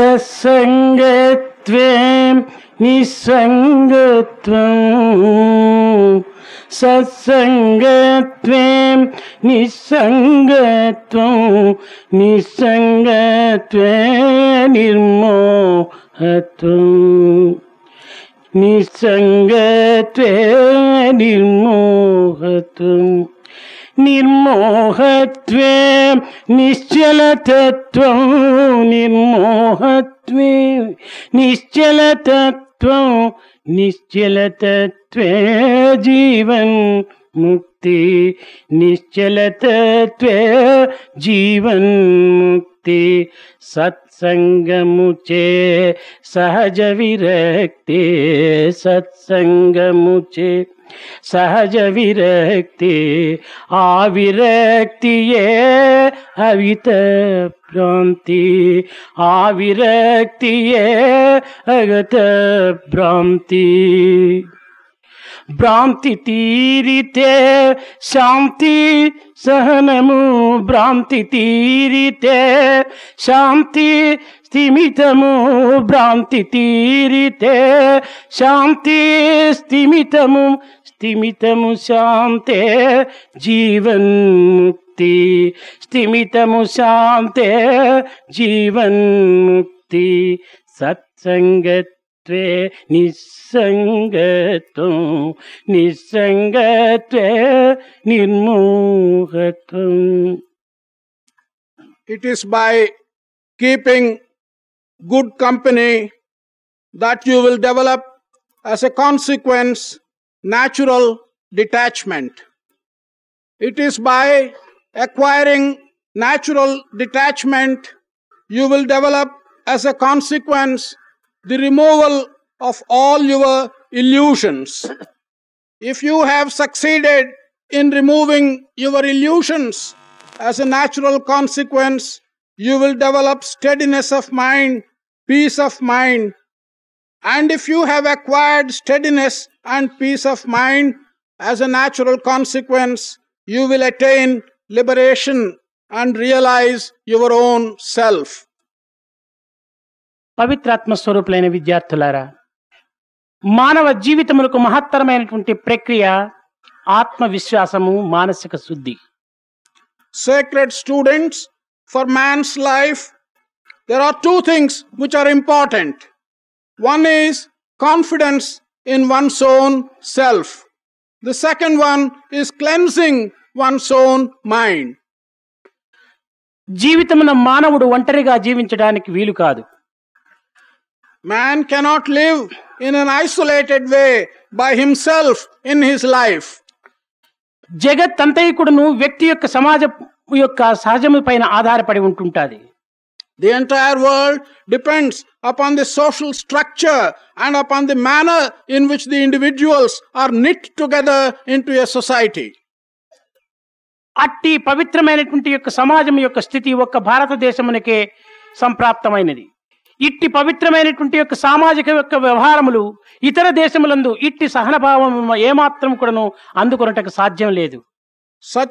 Satsangam nisangatvam Satsangatvam nisangatvam Nisangatvam nirmohatvam Nisangatvam nirmohatvam Nirmohatvam nischalatattvam Nirmohatvam nischalatattvam Nischalatattvam jivan mukti Nischalatattvam jivan mukti Satsangamuche sahajavirakti Satsangamuche Sahaja virakti, aviraktiye avita bhranti, aviraktiye agata bhranti. Bhranti tirite shanti sahanamu, bhranti tirite shanti stimitamu, bhranti tirite shanti stimitamu. Stimitamu shante jivan mukti Stimitamu shante jivan mukti Satsangatve nisangatam Nisangatve nirmohatam. It is by keeping good company that you will develop as a consequence natural detachment. It is by acquiring natural detachment you will develop as a consequence the removal of all your illusions. If you have succeeded in removing your illusions as a natural consequence, you will develop steadiness of mind, peace of mind. And if you have acquired steadiness and peace of mind as a natural consequence, you will attain liberation and realize your own self. Pavitratma Swaruplaina Vidyarthulara, Manava Jeevitamuku Mahattaramayinatuvanti Prakriya Atma Vishwasamu Manasika Shuddhi. Sacred students, for man's life, there are two things which are important. One is confidence in one's own self. The second one is cleansing one's own mind. Man cannot live in an isolated way by himself in his life. The entire world depends upon the social structure and upon the manner in which the individuals are knit together into a society. Such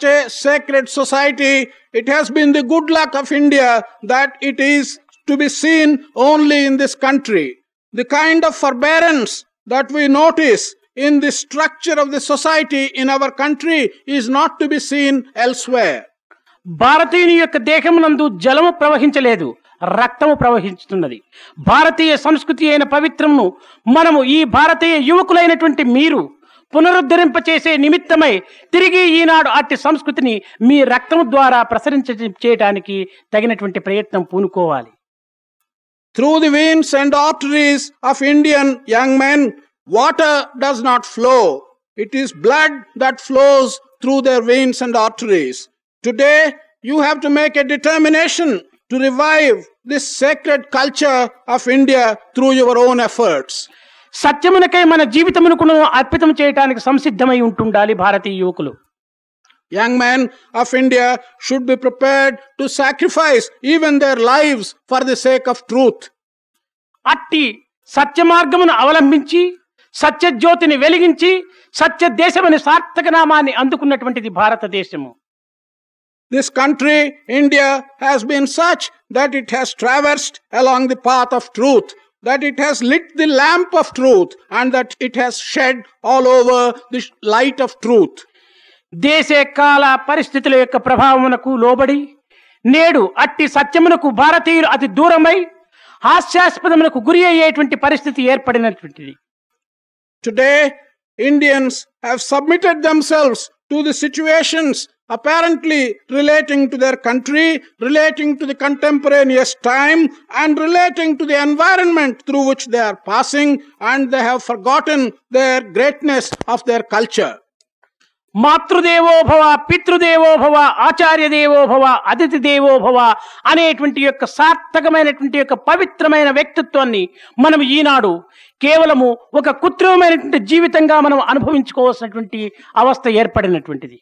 a sacred society, it has been the good luck of India that it is to be seen only in this country. The kind of forbearance that we notice in the structure of the society in our country is not to be seen elsewhere. Bharatiyuni yokka dekamunandu jalamu pravahinchaledu. రక్తము ప్రవహిస్తున్నది. భారతీయ సంస్కృతి అయిన పవిత్రమును మనము ఈ భారతీయ యువకులైనటువంటి మీరు పునరుద్ధరింప చేసే నిమిత్తమై తిరిగి ఈనాడు అట్టి సంస్కృతిని మీ రక్తము ద్వారా ప్రసరించడానికి తగినటువంటి ప్రయత్నం పూనుకోవాలి. Through the veins and arteries of Indian young men, water does not flow. It is blood that flows through their veins and arteries. Today, you have to make a determination to revive this sacred culture of India through your own efforts. సత్యమునకై మన జీవితమునకును అర్పితం చేయడానికి సంసిద్ధమై ఉంటుండాలి భారతీయ యువకులు. Young men of India should be prepared to sacrifice even their lives for the sake of truth. అట్టి సత్య మార్గమును అవలంబించి సత్య జ్యోతిని వెలిగించి సత్య దేశమనే సార్థక నామాన్ని అందుకున్నటువంటిది భారతదేశము. This country, India, has been such that it has traversed along the path of truth, that it has lit the lamp of truth, and that it has shed all over the light of truth. దేశే కాల పరిస్థితుల యొక్క ప్రభావమునకు లోబడి నేడు అట్టి సత్యమునకు భారతీయులు అతి దూరమై హాస్యాస్పదమునకు గురి అయ్యేటువంటి పరిస్థితి ఏర్పడినటువంటిది. Today Indians have submitted themselves to the situations apparently relating to their country, relating to the contemporaneous time, and relating to the environment through which they are passing, and they have forgotten their greatness of their culture. మాతృదేవో భవ, పితృదేవో భవ, ఆచార్య దేవో భవ, అతిథి దేవో భవ అనేటువంటి యొక్క సార్థకమైనటువంటి యొక్క పవిత్రమైన వ్యక్తిత్వాన్ని మనం ఈనాడు కేవలము ఒక కృత్రిమమైనటువంటి జీవితంగా మనం అనుభవించుకోవాల్సినటువంటి అవస్థ ఏర్పడినటువంటిది.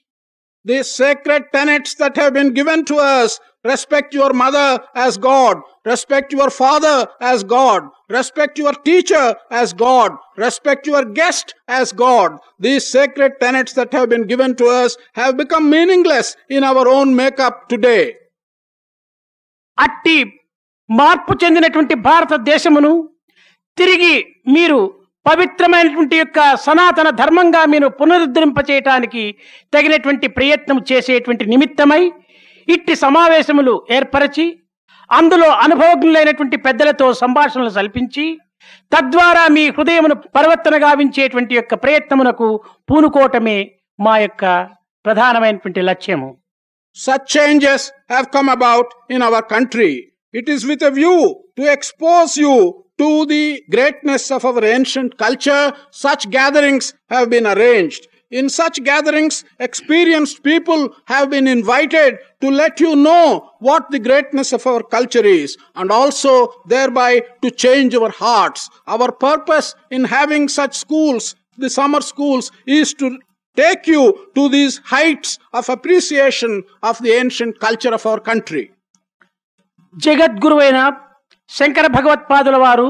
These sacred tenets that have been given to us, respect your mother as God, respect your father as God, respect your teacher as God, respect your guest as God. These sacred tenets that have been given to us have become meaningless in our own makeup today. అట్టి మార్పు చెందినటువంటి భారతదేశమును తిరిగి మీరు పవిత్రమైనటువంటి యొక్క సనాతన ధర్మంగా మీరు పునరుద్ధరింపచేయటానికి తగినటువంటి ప్రయత్నం చేసేటువంటి నిమిత్తమై ఇట్టి సమావేశములు ఏర్పరచి అందులో అనుభవజ్ఞులైనటువంటి పెద్దలతో సంభాషణలు కల్పించి తద్వారా మీ హృదయమును పరివర్తన గావించేటువంటి యొక్క ప్రయత్నమునకు పూనుకోవటమే మా యొక్క ప్రధానమైనటువంటి లక్ష్యము. Such changes have come about in our country. It is with a view to expose you to the greatness of our ancient culture. Such gatherings have been arranged. In such gatherings, experienced people have been invited to let you know what the greatness of our culture is, and also thereby to change our hearts. Our purpose in having such schools, the summer schools, is to take you to these heights of appreciation of the ancient culture of our country. Jagadguru Vainab Shankara భగవత్పాదుల వారు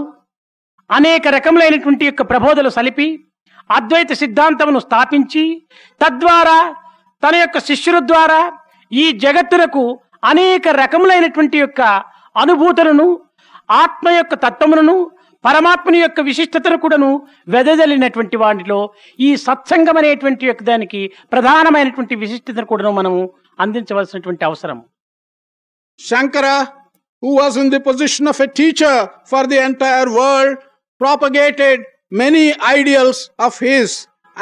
అనేక రకములైనటువంటి యొక్క ప్రబోధలు సలిపి అద్వైత సిద్ధాంతమును స్థాపించి తద్వారా తన యొక్క శిష్యుల ద్వారా ఈ జగత్తునకు అనేక రకములైనటువంటి యొక్క అనుభూతులను, ఆత్మ యొక్క తత్వములను, పరమాత్మని యొక్క విశిష్టతను కూడాను వెదజల్లినటువంటి వాటిలో ఈ సత్సంగం అనేటువంటి యొక్క దానికి ప్రధానమైనటువంటి విశిష్టతను కూడాను మనము అందించవలసినటువంటి అవసరం. Shankara, who was in the position of a teacher for the entire world, propagated many ideals of his.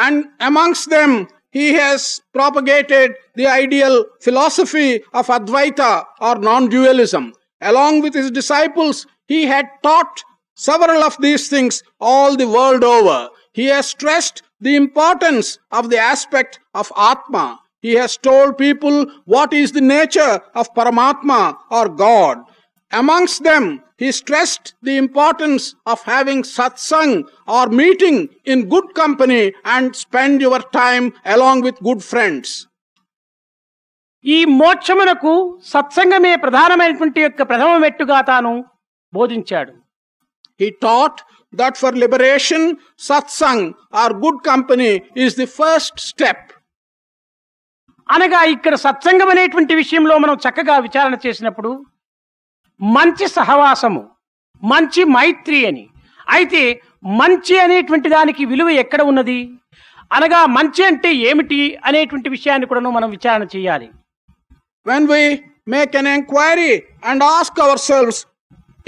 And amongst them, he has propagated the ideal philosophy of Advaita or non-dualism. Along with his disciples, he had taught several of these things all the world over. He has stressed the importance of the aspect of Atma. He has told people what is the nature of Paramatma or God. Amongst them, he stressed the importance of having satsang or meeting in good company and spend your time along with good friends. ఈ మోక్షమునకు సత్సంగమే ప్రధానమైనటువంటి యొక్క ప్రథమ మెట్టుగా తాను బోధించాడు. He taught that for liberation, satsang or good company is the first step. అనగా ఇక్కడ సత్సంగం అనేటువంటి విషయంలో మనం చక్కగా విచారణ చేసినప్పుడు మంచి సహవాసము, మంచి మైత్రి అని. అయితే మంచి అనేటువంటి దానికి విలువ ఎక్కడ ఉన్నది అనగా మంచి అంటే ఏమిటి అనేటువంటి విషయాన్ని కూడా మనం విచారణ చేయాలి. When we make an inquiry and ask ourselves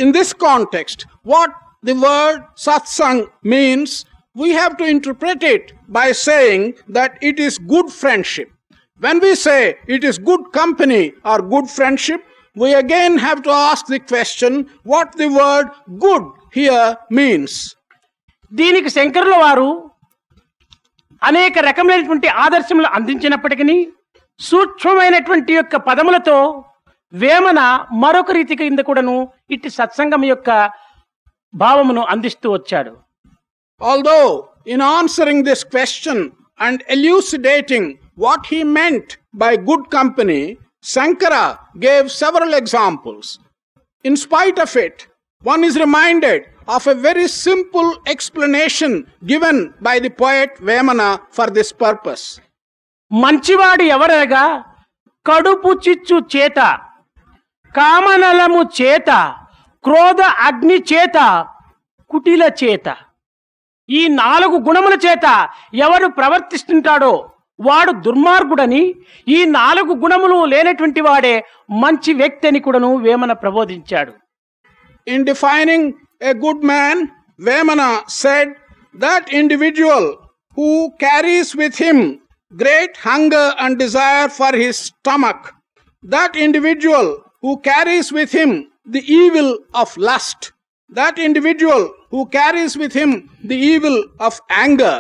in this context what the word satsang means, we have to interpret it by saying that it is good friendship. When we say it is good company or good friendship, we again have to ask the question what the word good here means. దీనికి శంకరుల వారు అనేక రకములైనటువంటి ఆదర్శములు అందించినప్పటికీ సూక్ష్మమైనటువంటి యొక్క పదములతో వేమన మరొక రీతి కింద కూడాను ఇట్టి సత్సంగం యొక్క భావమును అందిస్తూ వచ్చాడు. Although in answering this question and elucidating what he meant by good company, Shankara gave several examples. In spite of it, one is reminded of a very simple explanation given by the poet Vemana for this purpose. మంచివాడు ఎవరగా కడుపు చిచ్చు చేత, కామనలము చేత, క్రోధ అగ్ని చేత, కుటిల చేత, ఈ 4 గుణముల చేత ఎవరు ప్రవర్తిస్తుంటాడో వాడు దుర్మార్గుడని, ఈ 4 గుణములు లేనటువంటి వాడే మంచి వ్యక్తి అని కూడాను Vemana ప్రబోధించాడు. In defining a good man, Vemana said that individual who carries with him great hunger and desire for his stomach, that individual who carries with him the evil of lust, that individual who carries with him the evil of anger,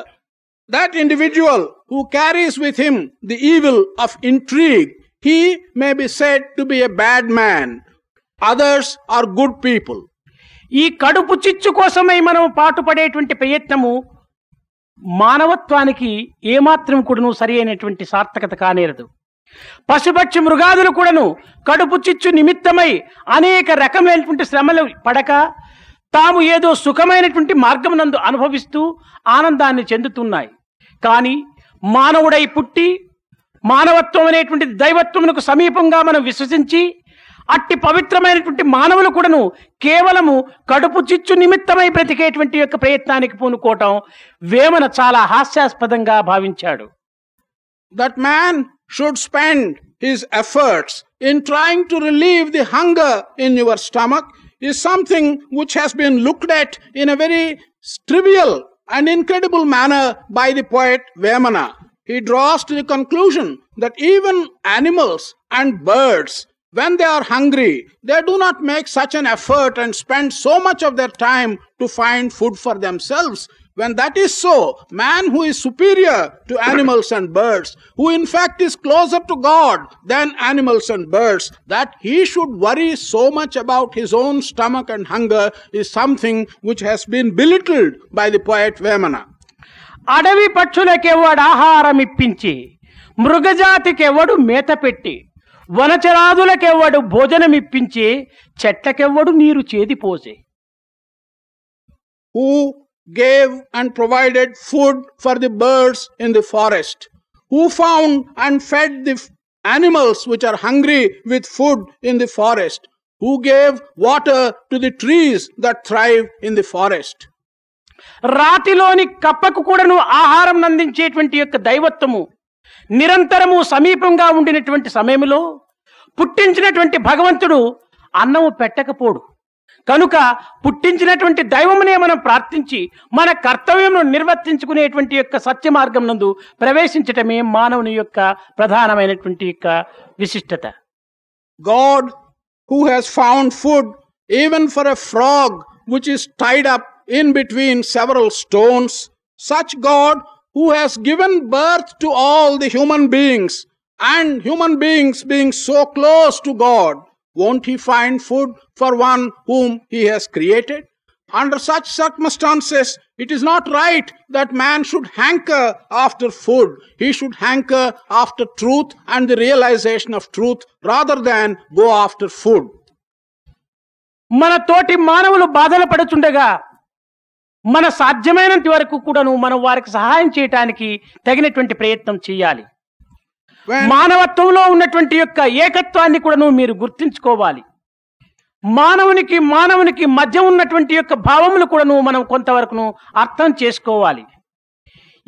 that individual who carries with him the evil of intrigue, he may be said to be a bad man. Others are good people. ఈ కడుపు చిచ్చు కోసమై మనం పాటుపడేటువంటి ప్రయత్నము మానవత్వానికి ఏమాత్రం కూడాను సరి అయినటువంటి సార్థకత కానేరదు. పశుపక్షి మృగాదులు కూడాను కడుపు చిచ్చు నిమిత్తమై అనేక రకమైనటువంటి శ్రమలు పడక తాము ఏదో సుఖమైనటువంటి మార్గం నందు అనుభవిస్తూ ఆనందాన్ని చెందుతున్నాయి. కానీ మానవుడై పుట్టి మానవత్వం అనేటువంటి దైవత్వమునకు సమీపంగా మనం విశ్వసించి అట్టి పవిత్రమైనటువంటి మానవులు కూడాను కేవలము కడుపు చిచ్చు నిమిత్తమై బ్రతికేటువంటి యొక్క ప్రయత్నానికి పూనుకోవటం వేమన చాలా హాస్యాస్పదంగా భావించాడు. That man should spend his efforts in trying to relieve the hunger in your stomach is something which has been looked at in a very trivial and incredible manner by the poet Vemana. He draws to the conclusion that even animals and birds, when they are hungry, they do not make such an effort and spend so much of their time to find food for themselves. When that is so, man who is superior to animals and birds, who in fact is closer to God than animals and birds, that he should worry so much about his own stomach and hunger is something which has been belittled by the poet Vemana. అడవి పక్షులకెవడు ఆహారం ఇప్పించి, మృగజాతికెవడు మేత పెట్టి, వనచరాదులకెవడు భోజనం ఇప్పించి, చెట్లకెవడు నీరు చేది పోసే. Who gave and provided food for the birds in the forest, who found and fed the animals which are hungry with food in the forest, who gave water to the trees that thrive in the forest. రాతిలోని కప్పకు కూడాను ఆహారం అందించేటువంటి యొక్క దైవత్వము నిరంతరము సమీపంగా ఉండినటువంటి సమయంలో పుట్టించినటువంటి భగవంతుడు అన్నము పెట్టకపోడు. కనుక పుట్టించినటువంటి దైవమునే మనం ప్రార్థించి మన కర్తవ్యమును నిర్వర్తించుకునేటువంటి యొక్క సత్య మార్గం నందు ప్రవేశించటమే మానవుని యొక్క ప్రధానమైనటువంటి యొక్క విశిష్టత. God who has found food even for a frog which is tied up in between several stones, such God who has given birth to all the human beings, and human beings being so close to God, won't he find food for one whom he has created? Under such circumstances, it is not right that man should hanker after food. He should hanker after truth and the realization of truth rather than go after food. మన తోటి మానవులు బాధలు పడుతుండగా మన సాధ్యమైనంత వరకు కూడాను మనం వారికి సహాయం చేయడానికి తగినటువంటి ప్రయత్నం చేయాలి. మానవత్వంలో ఉన్నటువంటి యొక్క ఏకత్వాన్ని కూడాను మీరు గుర్తించుకోవాలి. మానవునికి మానవునికి మధ్య ఉన్నటువంటి యొక్క భావములు కూడాను మనం కొంతవరకును అర్థం చేసుకోవాలి.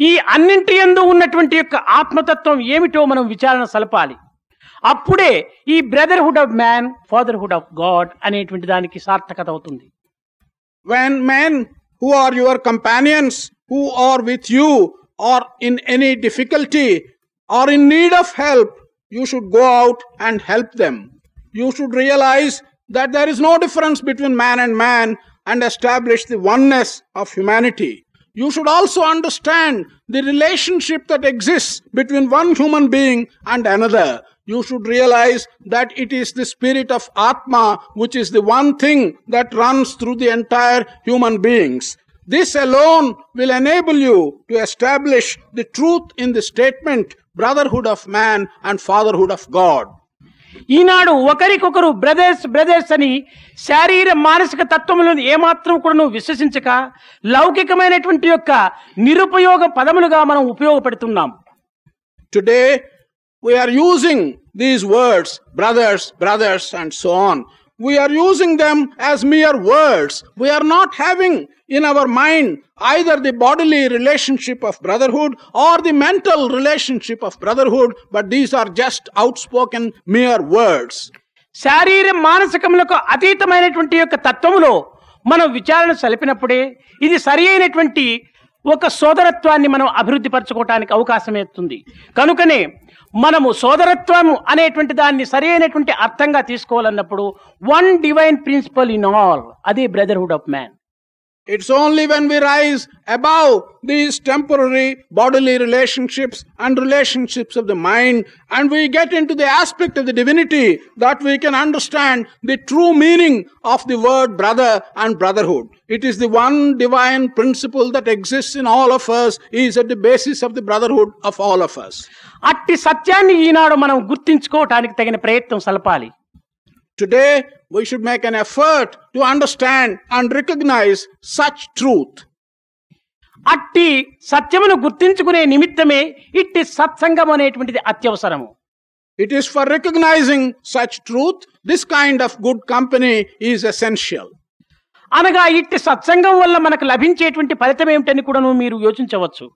ఈ అన్నింటి యందు ఉన్నటువంటి యొక్క ఆత్మతత్వం ఏమిటో మనం విచారణ సలపాలి. అప్పుడే ఈ brotherhood of man, fatherhood of God అనేటువంటి దానికి సార్థకత అవుతుంది. When men who are your companions, who are with you, or in any difficulty, or in need of help, you should go out and help them. You should realize that there is no difference between man and man and establish the oneness of humanity. You should also understand the relationship that exists between one human being and another. You should realize that it is the spirit of Atma which is the one thing that runs through the entire human beings. This alone will enable you to establish the truth in the statement brotherhood of man and fatherhood of God. ఈనాడు ఒకరికొకరు brothers brothers అని శారీర మానసిక తత్వములను ఏమాత్రం కూడా విశ్వసించక లౌకికమైనటువంటి యొక్క నిరుపయోగ పదములుగా మనం ఉపయోగపడుతున్నాం. Today we are using These words, brothers, brothers, and so on, we are using them as mere words. We are not having in our mind either the bodily relationship of brotherhood or the mental relationship of brotherhood, but these are just outspoken mere words. శారీర మానసికములకు అతీతమైనటువంటి యొక్క తత్వములో మనం విచారణ సలిపినప్పుడే ఇది సరి అయినటువంటి ఒక సోదరత్వాన్ని మనం అభివృద్ధి పరచుకోవటానికి అవకాశం ఇస్తుంది. కనుకనే మనము సోదరత్వము అనేటువంటి దాన్ని సరి అయినటువంటి అర్థంగా తీసుకోవాలన్నప్పుడు one divine principle in all, అదే brotherhood of man. It's only when we rise above these temporary bodily relationships and relationships of the mind, and we get into the aspect of the divinity, that we can understand the true meaning of the word brother and brotherhood. It is the one divine principle that exists in all of us, is at the basis of the brotherhood of all of us. అట్టి సత్యాన్ని ఈనాడు మనం గుర్తించుకోవడానికి తగిన ప్రయత్నం సలపాలి. Today, we should make an effort to understand and recognize such truth. అట్టి సత్యమును గుర్తించుకునే నిమిత్తమే ఇట్టి సత్సంగం అనేటువంటిది అత్యవసరము. It is for recognizing such truth, this kind of good company is essential. అనగా ఇట్టి సత్సంగం వల్ల మనకు లభించేటువంటి ఫలితం ఏమిటని కూడాను మీరు యోచించవచ్చు.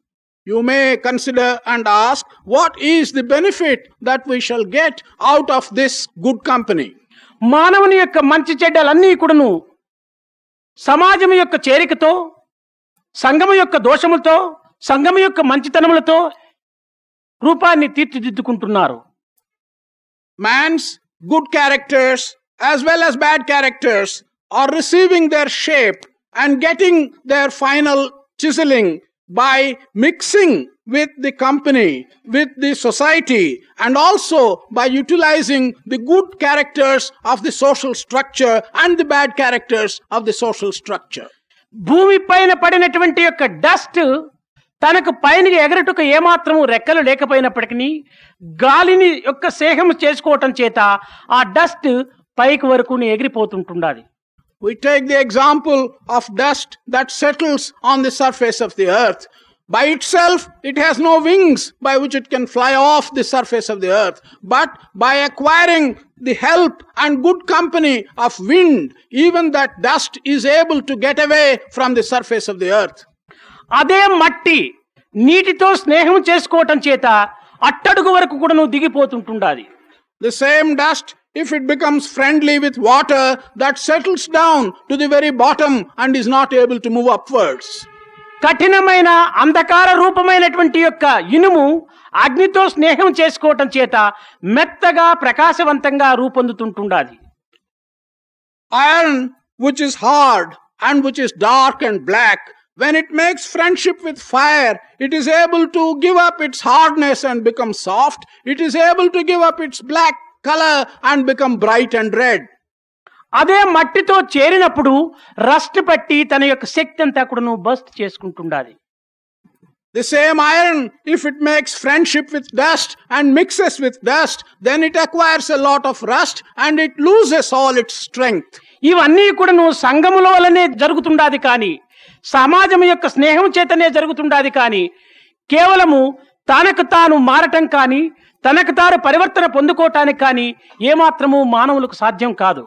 You may consider and ask, what is the benefit that we shall get out of this good company? మానవుని యొక్క మంచి చెడ్డలన్నీ కూడాను సమాజం యొక్క చేరికతో, సంఘము యొక్క దోషములతో, సంఘము యొక్క మంచితనములతో రూపాన్ని తీర్చిదిద్దుకుంటున్నారు. Man's good characters as well as bad characters are receiving their shape and getting their final chiseling by mixing with the company, with the society, and also by utilizing the good characters of the social structure and the bad characters of the social structure. భూమి పైన పడినటువంటి యొక్క dust తనకు పైన ఎగరటకు ఏమాత్రము రెక్కలు లేకపోయినప్పటికీ గాలిని యొక్క సేహం చేసుకోవటం చేత ఆ డస్ట్ పైకి వరకు ఎగిరిపోతుంటుండాలి. We take the example of dust that settles on the surface of the earth. By itself, it has no wings by which it can fly off the surface of the earth. But by acquiring the help and good company of wind, even that dust is able to get away from the surface of the earth. అదే మట్టి నీటితో స్నేహం చేసుకోవటం చేత అట్టడుగు వరకు కూడాను దిగిపోతుంటుండాలి. The same dust, if it becomes friendly with water, that settles down to the very bottom and is not able to move upwards. కఠినమైన అంధకార రూపమైనటువంటి యొక్క ఇనుము అగ్నితో స్నేహం చేసుకోవటం చేత మెత్తగా ప్రకాశవంతంగా రూపొందుతుంటుండాలి. Iron, which is hard and which is dark and black, when it makes friendship with fire, it is able to give up its hardness and become soft. It is able to give up its black color and become bright and red. అదే మట్టితో చేరినప్పుడు rust పట్టి తన యొక్క శక్తి అంతా కూడా bust చేసుకుంటుండాలి. The same iron, if it makes friendship with dust and mixes with dust, then it acquires a lot of rust and it loses all its strength. ఇవన్నీ కూడా సంఘముల వలనే జరుగుతుండాది కానీ, సమాజం యొక్క స్నేహం చేతనే జరుగుతుండాది కానీ, కేవలము తనకు తాను మారటం కానీ, తనకు తాను పరివర్తన పొందుకోవటానికి కానీ ఏమాత్రము మానవులకు సాధ్యం కాదు.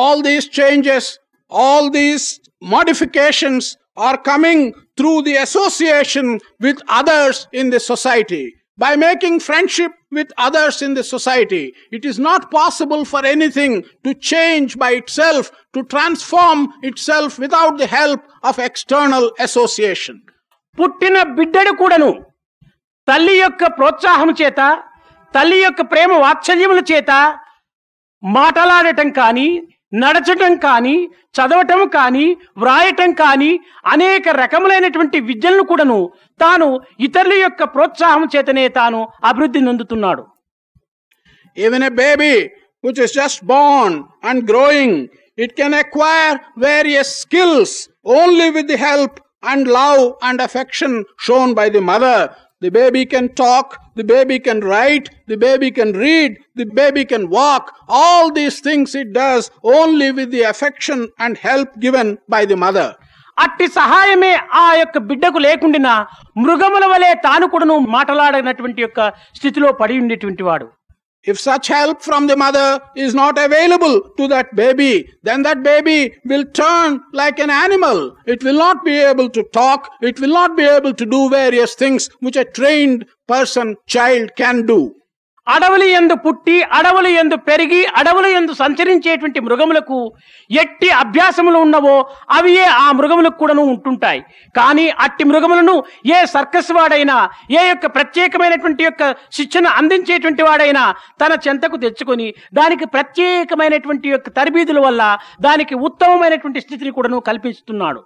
All these changes, all these modifications are coming through the association with others in the society. By making friendship with others in the society, it is not possible for anything to change by itself, to transform itself without the help of external association. పుట్టిన బిడ్డడు కూడాను తల్లి యొక్క ప్రోత్సాహం చేత, తల్లి యొక్క ప్రేమ వాత్సల్యముల చేత మాట్లాడటం కానీ, నడచటం కానీ, చదవటం కానీ, వ్రాయటం కానీ అనేక రకములైనటువంటి విద్యలను కూడాను తాను ఇతరుల యొక్క ప్రోత్సాహం చేతనే తాను అభివృద్ధి నొందుతున్నాడు. Even a baby which is just born and growing, it can acquire various skills only with the help and love and affection shown by the mother. The baby can talk, the baby can write, the baby can read, the baby can walk. All these things it does only with the affection and help given by the mother. అట్టి సహాయమే ఆ యొక్క బిడ్డకు లేకుండినా మృగముల వలె తాను కూడాను మాట్లాడనటువంటి యొక్క స్థితిలో పడి ఉండేటువంటి వాడు. If such help from the mother is not available to that baby, then that baby will turn like an animal. It will not be able to talk. It will not be able to do various things which a trained person, child can do. అడవులు ఎందు పుట్టి అడవులు ఎందు పెరిగి అడవులు ఎందు సంచరించేటువంటి మృగములకు ఎట్టి అభ్యాసములు ఉన్నవో అవియే ఆ మృగములకు కూడాను ఉంటుంటాయి. కానీ అట్టి మృగములను ఏ సర్కస్ వాడైనా, ఏ యొక్క ప్రత్యేకమైనటువంటి యొక్క శిక్షణ అందించేటువంటి వాడైనా తన చెంతకు తెచ్చుకొని దానికి ప్రత్యేకమైనటువంటి యొక్క తరబీదుల వల్ల దానికి ఉత్తమమైనటువంటి స్థితిని కూడాను కల్పిస్తున్నాడు.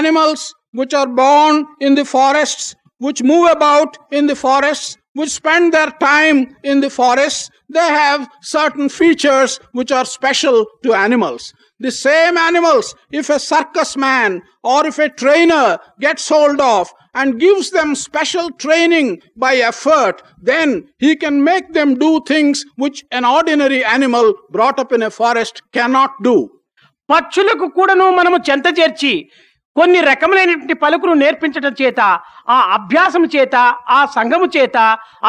Animals which are born in the forests, which move about in the forests, which spend their time in the forest, they have certain features which are special to animals. The same animals, if a circus man or if a trainer gets hold of and gives them special training by effort, then he can make them do things which an ordinary animal brought up in a forest cannot do. పక్షులకు కూడాను మనము చెంత చేర్చి కొన్ని రకములైనటువంటి పలుకులు నేర్పించడం చేత, ఆ అభ్యాసము చేత, ఆ సంఘము చేత,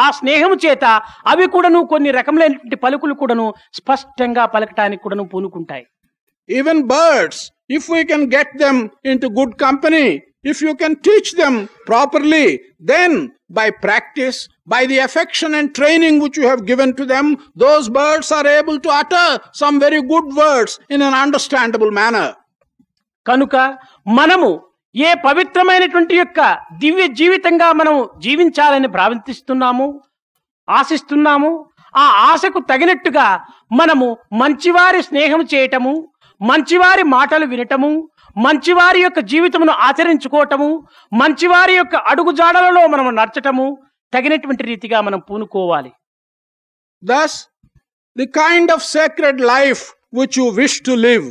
ఆ స్నేహము చేత అవి కూడాను కొన్ని రకములైనటువంటి పలుకులు కూడాను స్పష్టంగా పలకటానికి కూడాను పూనుకుంటాయి. Even birds, if you can get them in to good company, if you can teach them properly, then by practice, by the affection and training which you have given to them, those birds are able to utter some very good words in an understandable manner. కనుక మనము ఏ పవిత్రమైనటువంటి యొక్క దివ్య జీవితంగా మనము జీవించాలని ప్రార్థిస్తున్నాము, ఆశిస్తున్నాము. ఆ ఆశకు తగినట్టుగా మనము మంచివారి స్నేహం చేయటము, మంచివారి మాటలు వినటము, మంచివారి యొక్క జీవితమును ఆచరించుకోవటము, మంచివారి యొక్క అడుగుజాడలలో మనము నడచటము తగినటువంటి రీతిగా మనం పూనుకోవాలి. Thus, the kind of sacred life which you wish to live,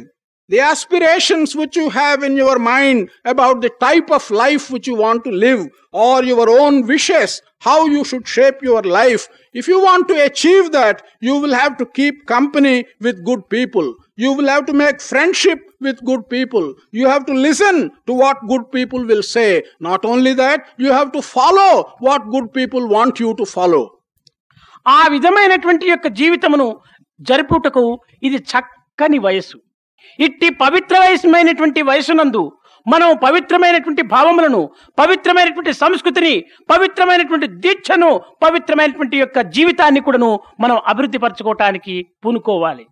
the aspirations which you have in your mind about the type of life which you want to live, or your own wishes, how you should shape your life, if you want to achieve that, you will have to keep company with good people. You will have to make friendship with good people. You have to listen to what good people will say. Not only that, you have to follow what good people want you to follow. ఆ విధమైనటువంటి యొక్క జీవితమును జరుపుటకు ఇది చక్కని వయసు. ఇట్టి పవిత్రమైనటువంటి వయసునందు మనం పవిత్రమైనటువంటి భావములను, పవిత్రమైనటువంటి సంస్కృతిని, పవిత్రమైనటువంటి దీక్షను, పవిత్రమైనటువంటి యొక్క జీవితాన్ని కూడాను మనం అభివృద్ధి పరచుకోవటానికి పూనుకోవాలి.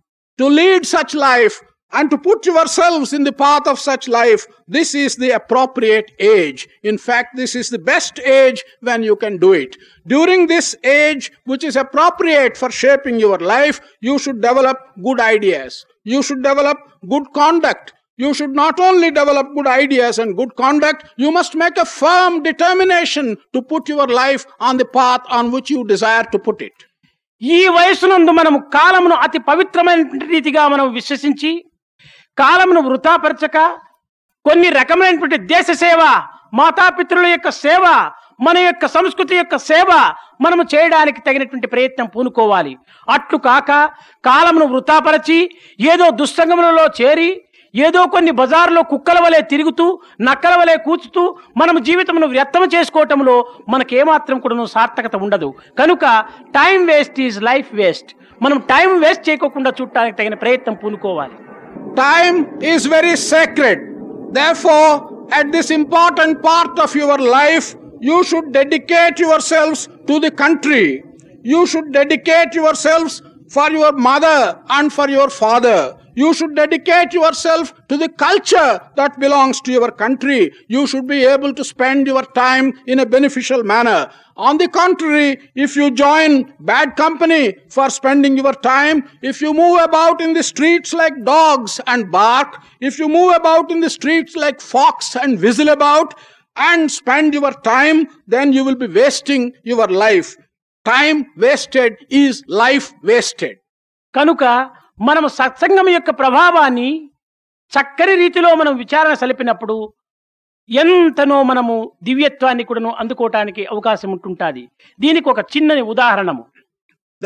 To lead such life and to put yourselves in the path of such life, this is the appropriate age. In fact, this is the best age when you can do it. During this age, which is appropriate for shaping your life, you should develop good ideas. You should develop good conduct. You should not only develop good ideas and good conduct, you must make a firm determination to put your life on the path on which you desire to put it. ఈ వయసునందు మనము కాలమును అతి పవిత్రమైనటువంటి రీతిగా మనం విశ్వసించి, కాలమును వృథాపరచక, కొన్ని రకమైనటువంటి దేశ సేవ, మాతాపితృల యొక్క సేవ, మన యొక్క సంస్కృతి యొక్క సేవ మనము చేయడానికి తగినటువంటి ప్రయత్నం పూనుకోవాలి. అట్లు కాక కాలమును వృథాపరచి ఏదో దుస్సంగములలో చేరి, ఏదో కొన్ని బజార్లో కుక్కల వలె తిరుగుతూ, నక్కల వలె కూర్చుతూ మనము జీవితమును వ్యర్థం చేసుకోవటంలో మనకేమాత్రం కూడా సార్థకత ఉండదు. కనుక time waste is life waste. మనం టైం వేస్ట్ చేయకోకుండా చూడటానికి తగిన ప్రయత్నం పూనుకోవాలి. Time is very sacred. Therefore, at this important part of your life, you should dedicate yourselves to the country. You should dedicate yourselves for your mother and for your father. You should dedicate yourself to the culture that belongs to your country. You should be able to spend your time in a beneficial manner. On the contrary, if you join bad company for spending your time, if you move about in the streets like dogs and bark, if you move about in the streets like fox and whistle about and spend your time, then you will be wasting your life. Time wasted is life wasted. Kanuka, మనము సత్సంగం యొక్క ప్రభావాన్ని చక్కని రీతిలో మనం విచారణ సలిపినప్పుడు ఎంతనో మనము దివ్యత్వాన్ని కూడాను అందుకోవటానికి అవకాశం ఉంటుంటుంది. దీనికి ఒక చిన్నని ఉదాహరణము.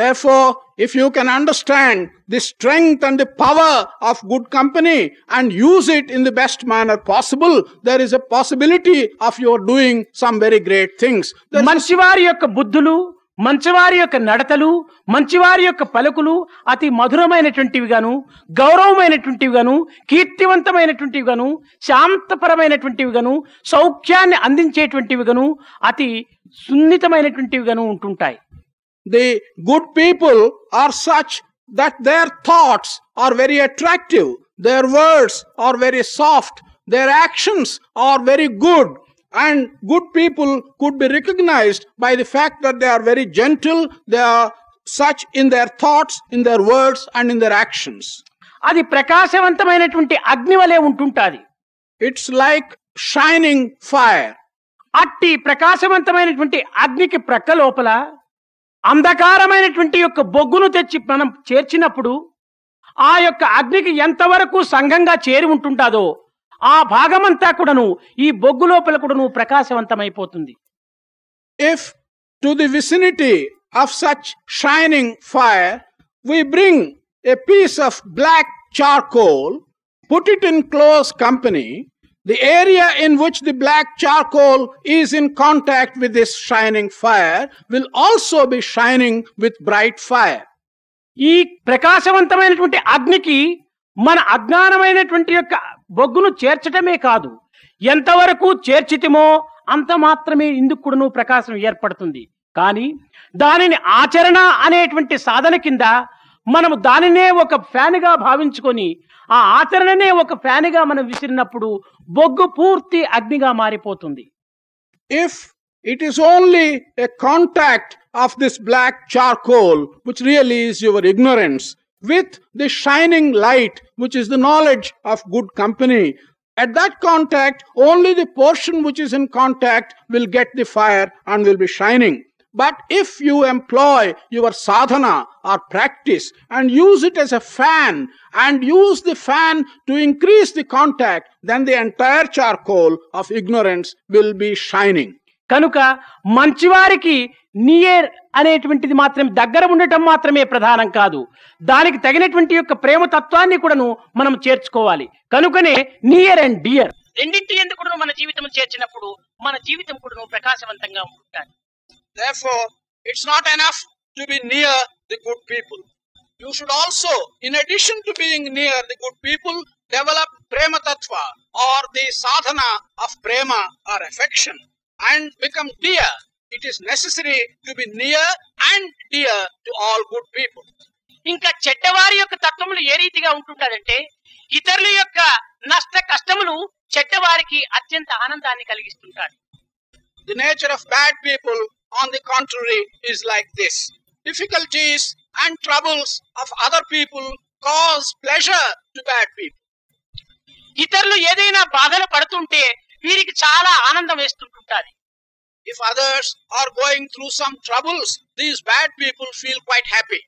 Therefore, if you can understand the strength and the power of good company and use it in the best manner possible, there is a possibility of your doing some very great things. మంచివారి యొక్క బుద్ధులు, మంచివారి యొక్క నడతలు, మంచివారి యొక్క పలుకులు అతి మధురమైనటువంటివిగాను, గౌరవమైనటువంటివిగాను, కీర్తివంతమైనటువంటివిగాను, శాంతపరమైనటువంటివిగాను, సౌఖ్యాన్ని అందించేటువంటివిగాను, అతి సున్నితమైనటువంటివిగాను ఉంటుంటాయి. The good people are such that their thoughts are very attractive, their words are very soft, their actions are very good. And good people could be recognized by the fact that they are very gentle, they are such in their thoughts, in their words and in their actions. Adi prakashavantamainatundi agni vale untuntadi. It's like shining fire. Atti prakashavantamainatundi agniki prakkalopala andhakaramainatundi yokka boggunu techi manam cherchinappudu aa yokka agniki entavaraku sanghanga cheri untuntado ఆ భాగమంతా కూడాను ఈ బొగ్గు లోపల కూడాను ప్రకాశవంతమైపోతుంది. If to the vicinity of such shining fire we bring a piece of black charcoal, put it in close company, the area in which the black charcoal is in contact with this shining fire will also be shining with bright fire. ఈ ప్రకాశవంతమైనటువంటి అగ్నికి మన అజ్ఞానమైనటువంటి యొక్క బొగ్గును చేర్చటమే కాదు, ఎంతవరకు చేర్చితిమో అంత మాత్రమే ఇందుకు కూడాను ప్రకాశం ఏర్పడుతుంది. కానీ దానిని ఆచరణ అనేటువంటి సాధన కింద మనము దానినే ఒక ఫ్యాన్గా భావించుకొని ఆ ఆచరణనే ఒక ఫ్యాన్గా మనం విసిరినప్పుడు బొగ్గు పూర్తి అగ్నిగా మారిపోతుంది. If it is only a contact of this black charcoal which really is your ignorance with the shining light, which is the knowledge of good company. At that contact, only the portion which is in contact will get the fire and will be shining. But if you employ your sadhana or practice and use it as a fan and use the fan to increase the contact, then the entire charcoal of ignorance will be shining. కనుక మంచివారికి near అనేటువంటిది మాత్రమే దగ్గర ఉండటం మాత్రమే ప్రధానం కాదు, దానికి తగినటువంటి యొక్క ప్రేమ తత్వాన్ని కూడాను మనం చేర్చుకోవాలి. కనుకనే నియర్ అండ్ డియర్ రెండింటి ఎందుకు కూడాను మన జీవితం చేర్చినప్పుడు మన జీవితం కూడాను ప్రకాశవంతంగా ఉంటుంది. Therefore, it's not enough to be near the good people. You should also, in addition to being near the good people, develop prema tattva or the sadhana of prema or affection and become dear. It is necessary to be near and dear to all good people. ఇంకా చెడ్డవారి యొక్క తత్వములు ఏ రీతిగా ఉంటుంటారంటే ఇతరుల యొక్క నష్ట కష్టములు చెడ్డవారికి అత్యంత ఆనందాన్ని కలిగిస్తుంటారు. The nature of bad people, on the contrary, is like this. Difficulties and troubles of other people cause pleasure to bad people. ఇతరులు ఏదైనా బాధలు పడుతుంటే వీరికి చాలా ఆనందం వేస్తుంటుంటారు. If others are going through some troubles, these bad people feel quite happy.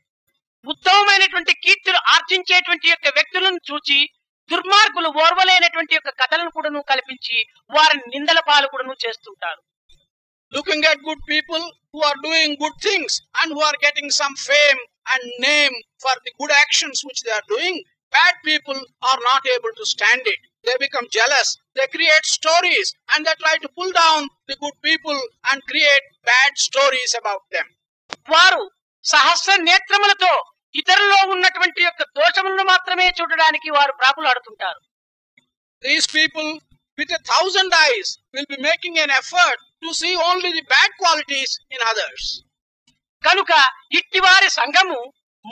ఉత్తమమైనటువంటి కీర్తిని ఆర్జించేటువంటి యొక్క వ్యక్తులను చూచి దుర్మార్గులు ఓర్వలేనటువంటి యొక్క కథలను కూడాను కల్పించి వారిని నిందల పాలు కూడాను చేస్తుంటారు. Looking at good people who are doing good things and who are getting some fame and name for the good actions which they are doing, bad people are not able to stand it. They become jealous, they create stories and they try to pull down the good people and create bad stories about them. వారు సహస్ర నేత్రములతో ఇతరులలో ఉన్నటువంటి యొక్క దోషములను మాత్రమే చూడడానికి వారు ప్రాకులాడుతుంటారు. These people with 1,000 eyes will be making an effort to see only the bad qualities in others. కనుక ఇట్టివారి సంఘము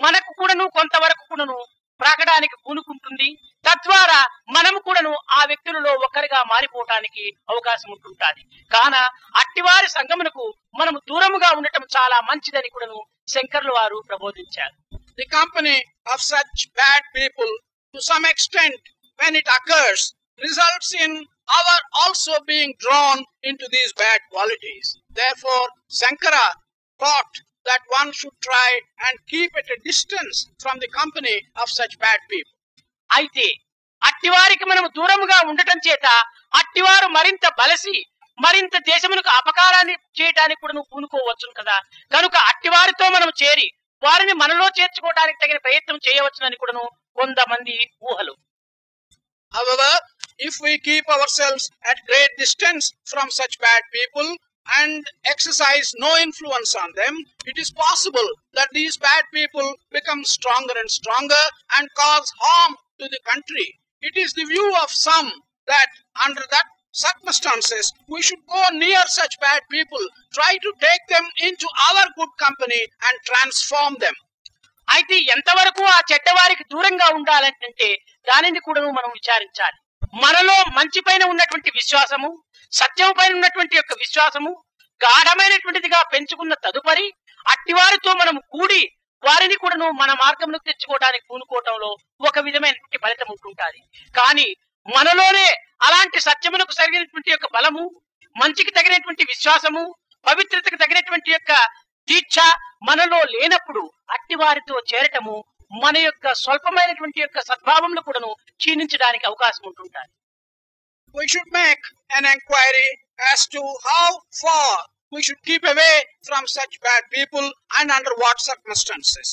మనకు కూడాను కొంతవరకు కూడాను ప్రాకడానికి పూనుకుంటుంది, తద్వారా మనము కూడాను ఆ వ్యక్తులలో ఒకరిగా మారిపోవటానికి అవకాశం ఉంటుంటాది. కాన అట్టివారి సంగమునకు మనము దూరముగా ఉండటం చాలా మంచిదని కూడాను శంకర్లు వారు ప్రబోధించారు. The company of such bad people to some extent when it occurs results in our also being drawn into these bad qualities. Therefore Shankara thought that one should try and keep at a distance from the company of such bad people. Aithe attivariki manamu dooramuga undatam cheta attivaru marinta balasi marinta deshamunuku apakaranni cheyadaniki kudunu punukovachu kada. Kanuka attivarito manamu cheri varini manalo cherchukodaniki tagina prayatnam cheyavachunani kudunu konda mandi oohalu. However, if we keep ourselves at great distance from such bad people, and exercise no influence on them, it is possible that these bad people become stronger and stronger and cause harm to the country. It is the view of some that under that circumstances, we should go near such bad people, try to take them into our good company and transform them. అయితే ఎంతవరకు ఆ చెడ్డవారికి దూరంగా ఉండాలంటే దానిని కూడా మనం విచారించాలి. మనలో మంచి పైన ఉన్నటువంటి విశ్వాసము, సత్యం పైన ఉన్నటువంటి యొక్క విశ్వాసము గాఢమైనటువంటిదిగా పెంచుకున్న తదుపరి అట్టివారితో మనం కూడి వారిని కూడా మన మార్గంలోకి తెచ్చుకోవడానికి పూనుకోవటంలో ఒక విధమైనటువంటి ఫలితం ఉంటుంటారు. కానీ మనలోనే అలాంటి సత్యమునకు సరిగినటువంటి యొక్క బలము, మంచికి తగినటువంటి విశ్వాసము, పవిత్రతకు తగినటువంటి యొక్క దీక్ష మనలో లేనప్పుడు అట్టి వారితో చేరటము మన యొక్క స్వల్పమైనటువంటి యొక్క సద్భావంలో కూడాను క్షీణించడానికి అవకాశం ఉంటుంటారు. We should make an inquiry as to how far we should keep away from such bad people and under what circumstances.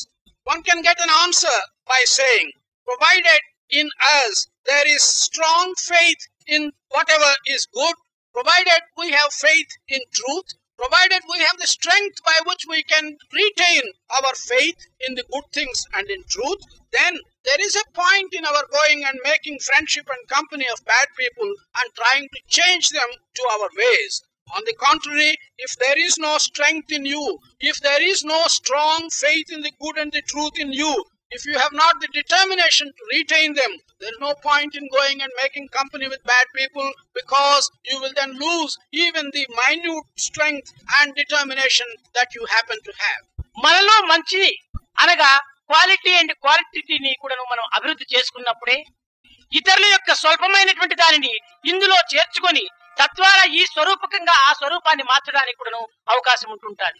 One can get an answer by saying, provided in us there is strong faith in whatever is good, provided we have faith in truth, provided we have the strength by which we can retain our faith in the good things and in truth, then there is a point in our going and making friendship and company of bad people and trying to change them to our ways. On the contrary, if there is no strength in you, if there is no strong faith in the good and the truth in you, if you have not the determination to retain them, there is no point in going and making company with bad people, because you will then lose even the minute strength and determination that you happen to have. మనలో మంచి అనగా quality and క్వాలిటీని కూడా మనం అభివృద్ధి చేసుకున్నప్పుడే ఇతరుల యొక్క స్వల్పమైనటువంటి దానిని ఇందులో చేర్చుకొని తద్వారా ఈ స్వరూపకంగా ఆ స్వరూపాన్ని మార్చడానికి కూడా అవకాశం ఉంటుంటారు.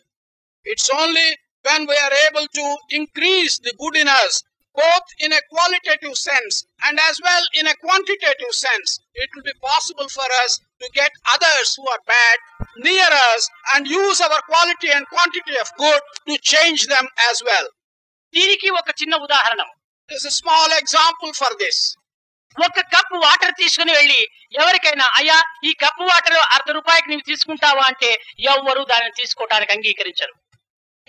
It's only when we are able to increase the good in us, both in a qualitative sense and as well in a quantitative sense, it will be possible for us to get others who are bad near us and use our quality and quantity of good to change them as well. దీనికి ఒక చిన్న ఉదాహరణ, this is a small example for this. ఒక cup water తీసుకుని వెళ్ళి ఎవరికైనా, అయ్యా ఈ కప్పు వాటర్ ₹1/2 నువ్వు తీసుకుంటావా అంటే ఎవరు దానిని తీసుకోవడానికి అంగీకరించరు.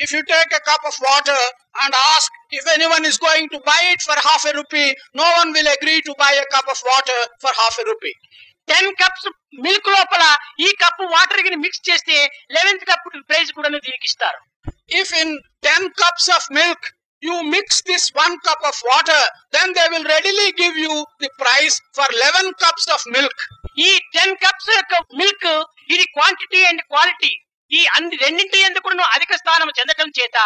If you take a cup of water and ask if anyone is going to buy it for ₹0.5, no one will agree to buy a cup of water for ₹0.5. 10 cups milk lopala ee cup water gini mix cheste 11th cup price kudanu deeniki istaru. If in 10 cups of milk you mix this 1 cup of water, then they will readily give you the price for 11 cups of milk. Ee 10 cups of milk idi quantity and quality ఈ అన్ని రెండింటి ఎందుకు అధిక స్థానం చెందడం చేత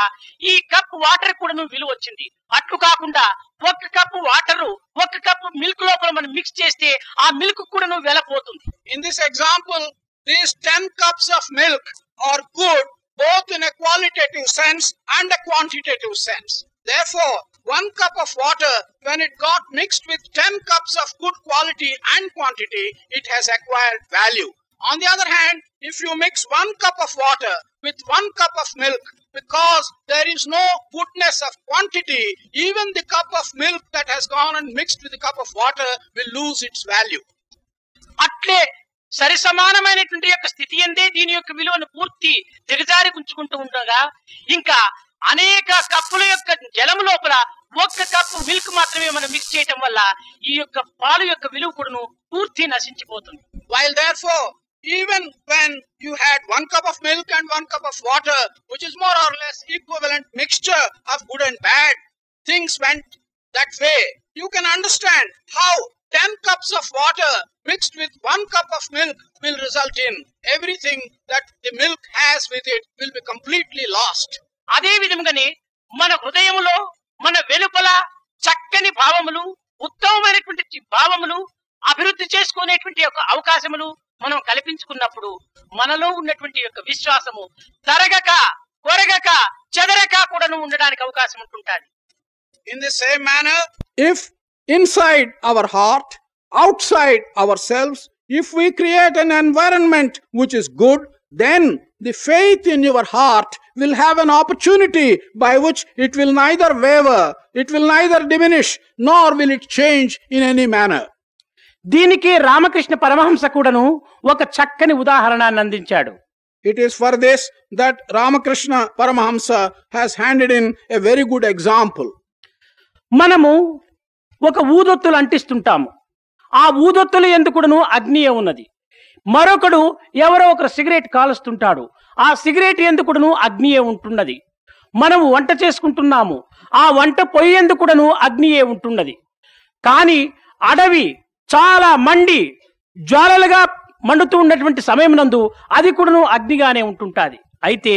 ఈ cup water కూడా విలువ వచ్చింది. అట్లు కాకుండా ఒక్క కప్పు వాటర్ ఒక్క కప్పు మిల్క్ లోపల మనం మిక్స్ చేస్తే ఆ మిల్క్ కూడా వెళ్ళపోతుంది. In this example these 10 cups of milk are good both in a qualitative sense and a quantitative sense. Therefore, 1 cup of water, when it got mixed with 10 cups of good quality and quantity, it has acquired value. On the other hand, if you mix 1 cup of water with 1 cup of milk, because there is no goodness of quantity, even the cup of milk that has gone and mixed with the cup of water will lose its value. అట్లే సరి సమానమైనటువంటి యొక్క స్థితి ఎందే దీని యొక్క విలువను పూర్తి దిగజారి ఉంచుకుంటూ ఉండగా ఇంకా అనేక కప్పుల యొక్క జలం లోపల ఒక్క కప్పు మిల్క్ మాత్రమే మనం మిక్స్ చేయడం వల్ల ఈ యొక్క పాలు యొక్క విలువ కూడా పూర్తి నశించిపోతుంది. While therefore, even when you had 1 cup of milk and 1 cup of water, which is more or less equivalent mixture of good and bad, things went that way. You can understand how 10 cups of water mixed with 1 cup of milk will result in everything that the milk has with it will be completely lost. అదే విధముగానే మన హృదయములో మన వెలుపల చక్కని భావములు, ఉత్తమమైనటువంటి భావములు, అభివృద్ధి చేసుకునేటువంటి యొక్క అవకాశములు మనం కల్పించుకున్నప్పుడు మనలో ఉన్నటువంటి యొక్క విశ్వాసము తరగక కొరగక చెదరక కూడాను ఉండడానికి అవకాశం ఉంటుంది. In the same manner if inside our heart outside ourselves if we create an environment which is good, then the faith in your heart will have an opportunity by which it will neither waver, it will neither diminish, nor will it change in any manner. దీనికి రామకృష్ణ పరమహంస కూడాను ఒక చక్కని ఉదాహరణాన్ని అందించాడు. It is for this that Ramakrishna Paramahamsa has handed in a very good example. మనము ఒక ఊదొత్తులు అంటిస్తుంటాము. ఆ ఊదొత్తుల ఎందుకును అగ్నియే ఉన్నది. మరొకడు ఎవరో ఒకరు సిగరెట్ కాలుస్తుంటాడు. ఆ సిగరెట్ ఎందుకును అగ్నియే ఉంటున్నది. మనము వంట చేసుకుంటున్నాము. ఆ వంట పొయ్యి ఎందుకును అగ్నియే ఉంటున్నది. కానీ అడవి చాలా మండి జ్వాలలుగా మండుతూ ఉన్నటువంటి సమయం నందు అది కూడాను అగ్నిగానే ఉంటుంటుంది. అయితే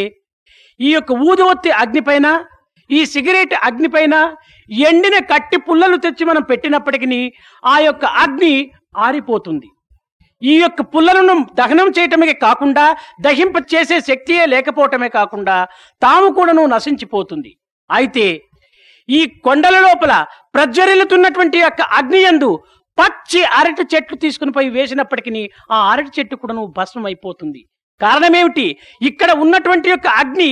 ఈ యొక్క ఊదవత్తి అగ్నిపైన, ఈ సిగరెట్ అగ్నిపైన ఎండిన కట్టి పుల్లలు తెచ్చి మనం పెట్టినప్పటికీ ఆ యొక్క అగ్ని ఆరిపోతుంది. ఈ యొక్క పుల్లలను దహనం చేయటమే కాకుండా దహింప చేసే శక్తియే లేకపోవటమే కాకుండా తాము కూడాను నశించిపోతుంది. అయితే ఈ కొండల లోపల ప్రజ్వరిల్లుతున్నటువంటి యొక్క అగ్నియందు పచ్చి అరటి చెట్లు తీసుకుని పోయి వేసినప్పటికీ ఆ అరటి చెట్టు కూడాను భస్మం అయిపోతుంది. కారణం ఏమిటి? ఇక్కడ ఉన్నటువంటి యొక్క అగ్ని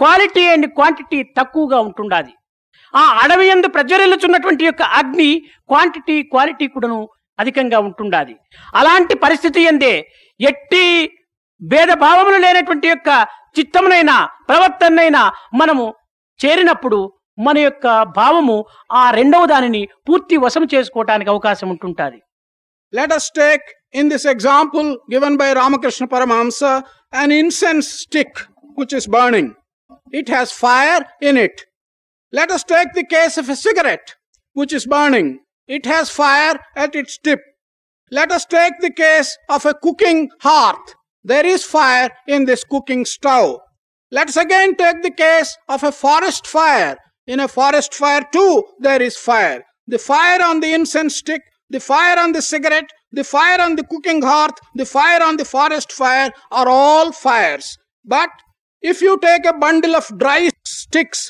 క్వాలిటీ అండ్ క్వాంటిటీ తక్కువగా ఉంటుండాది. ఆ అడవి యందు ప్రజ్వరిల్లుచున్నటువంటి యొక్క అగ్ని క్వాంటిటీ క్వాలిటీ కూడాను అధికంగా ఉంటుండాది. అలాంటి పరిస్థితి ఎందే ఎట్టి భేదభావములు లేనటువంటి యొక్క చిత్తమునైనా ప్రవర్తనైనా మనము చేరినప్పుడు మన యొక్క భావము ఆ రెండవ దానిని పూర్తి వశం చేసుకోవటానికి అవకాశం ఉంటుంటుంది. Let us take in this example given by Ramakrishna Paramahamsa an incense stick which is burning. It has fire in it. Let us take the case of a cigarette which is burning. It has fire at its tip. Let us take the case of a cooking hearth. There is fire in this cooking stove. Let us again take the case of a forest fire. In a forest fire too, there is fire. The fire on the incense stick, the fire on the cigarette, the fire on the cooking hearth, the fire on the forest fire are all fires. But if you take a bundle of dry sticks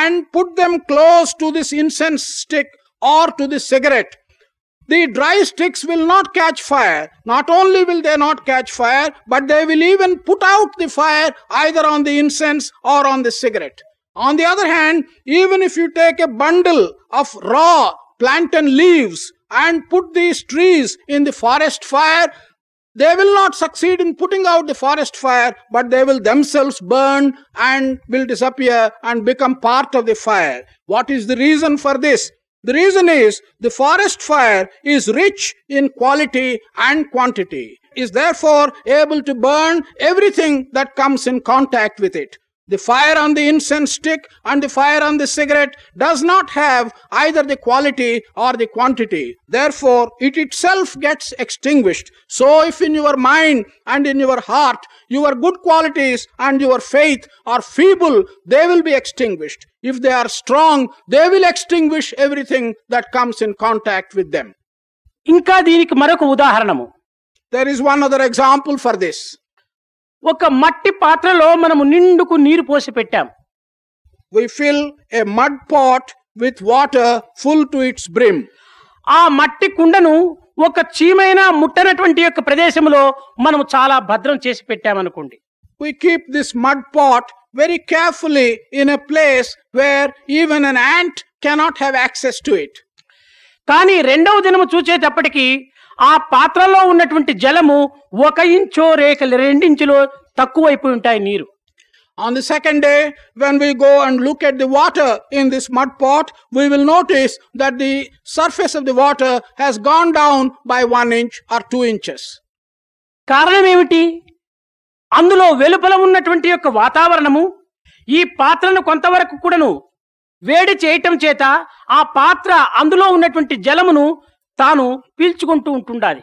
and put them close to this incense stick, or to the cigarette, the dry sticks will not catch fire. Not only will they not catch fire, but they will even put out the fire either on the incense or on the cigarette. On the other hand, even if you take a bundle of raw plantain leaves and put these trees in the forest fire, they will not succeed in putting out the forest fire, but they will themselves burn and will disappear and become part of the fire. What is the reason for this? The reason is the forest fire is rich in quality and quantity, is therefore able to burn everything that comes in contact with it. The fire on the incense stick and the fire on the cigarette does not have either the quality or the quantity. Therefore, it itself gets extinguished. So if in your mind and in your heart, your good qualities and your faith are feeble, they will be extinguished. If they are strong, they will extinguish everything that comes in contact with them. ఇంకా దీనికి మరొక ఉదాహరణము. There is one other example for this. ఒక మట్టి పాత్రలో మనము నిండుకు నీరు పోసి పెట్టాము. We fill a mud pot with water full to its brim. ఆ మట్టి కుండను ఒక చీమైన ముట్టనటువంటి యొక్క ప్రదేశంలో మనము చాలా భద్రం చేసి పెట్టామనుకోండి. We keep this mud pot very carefully in a place where even an ant cannot have access to it. కానీ రెండవ దినము చూచేటప్పటికి ఆ పాత్రలో ఉన్నటువంటి జలము 1 ఇంచో 2 ఇంచులో తక్కువైపోయి ఉంటాయి నీరు. On the second day, when we go and look at the water in this mud pot, we will notice that the surface of the water has gone down by 1 inch or 2 inches. కారణం ఏమిటి? అందులో వెలుపల ఉన్నటువంటి యొక్క వాతావరణము ఈ పాత్రను కొంతవరకు కూడాను వేడి చేయటం చేత ఆ పాత్ర అందులో ఉన్నటువంటి జలమును తాను పీల్చుకుంటూ ఉంటుండాలి.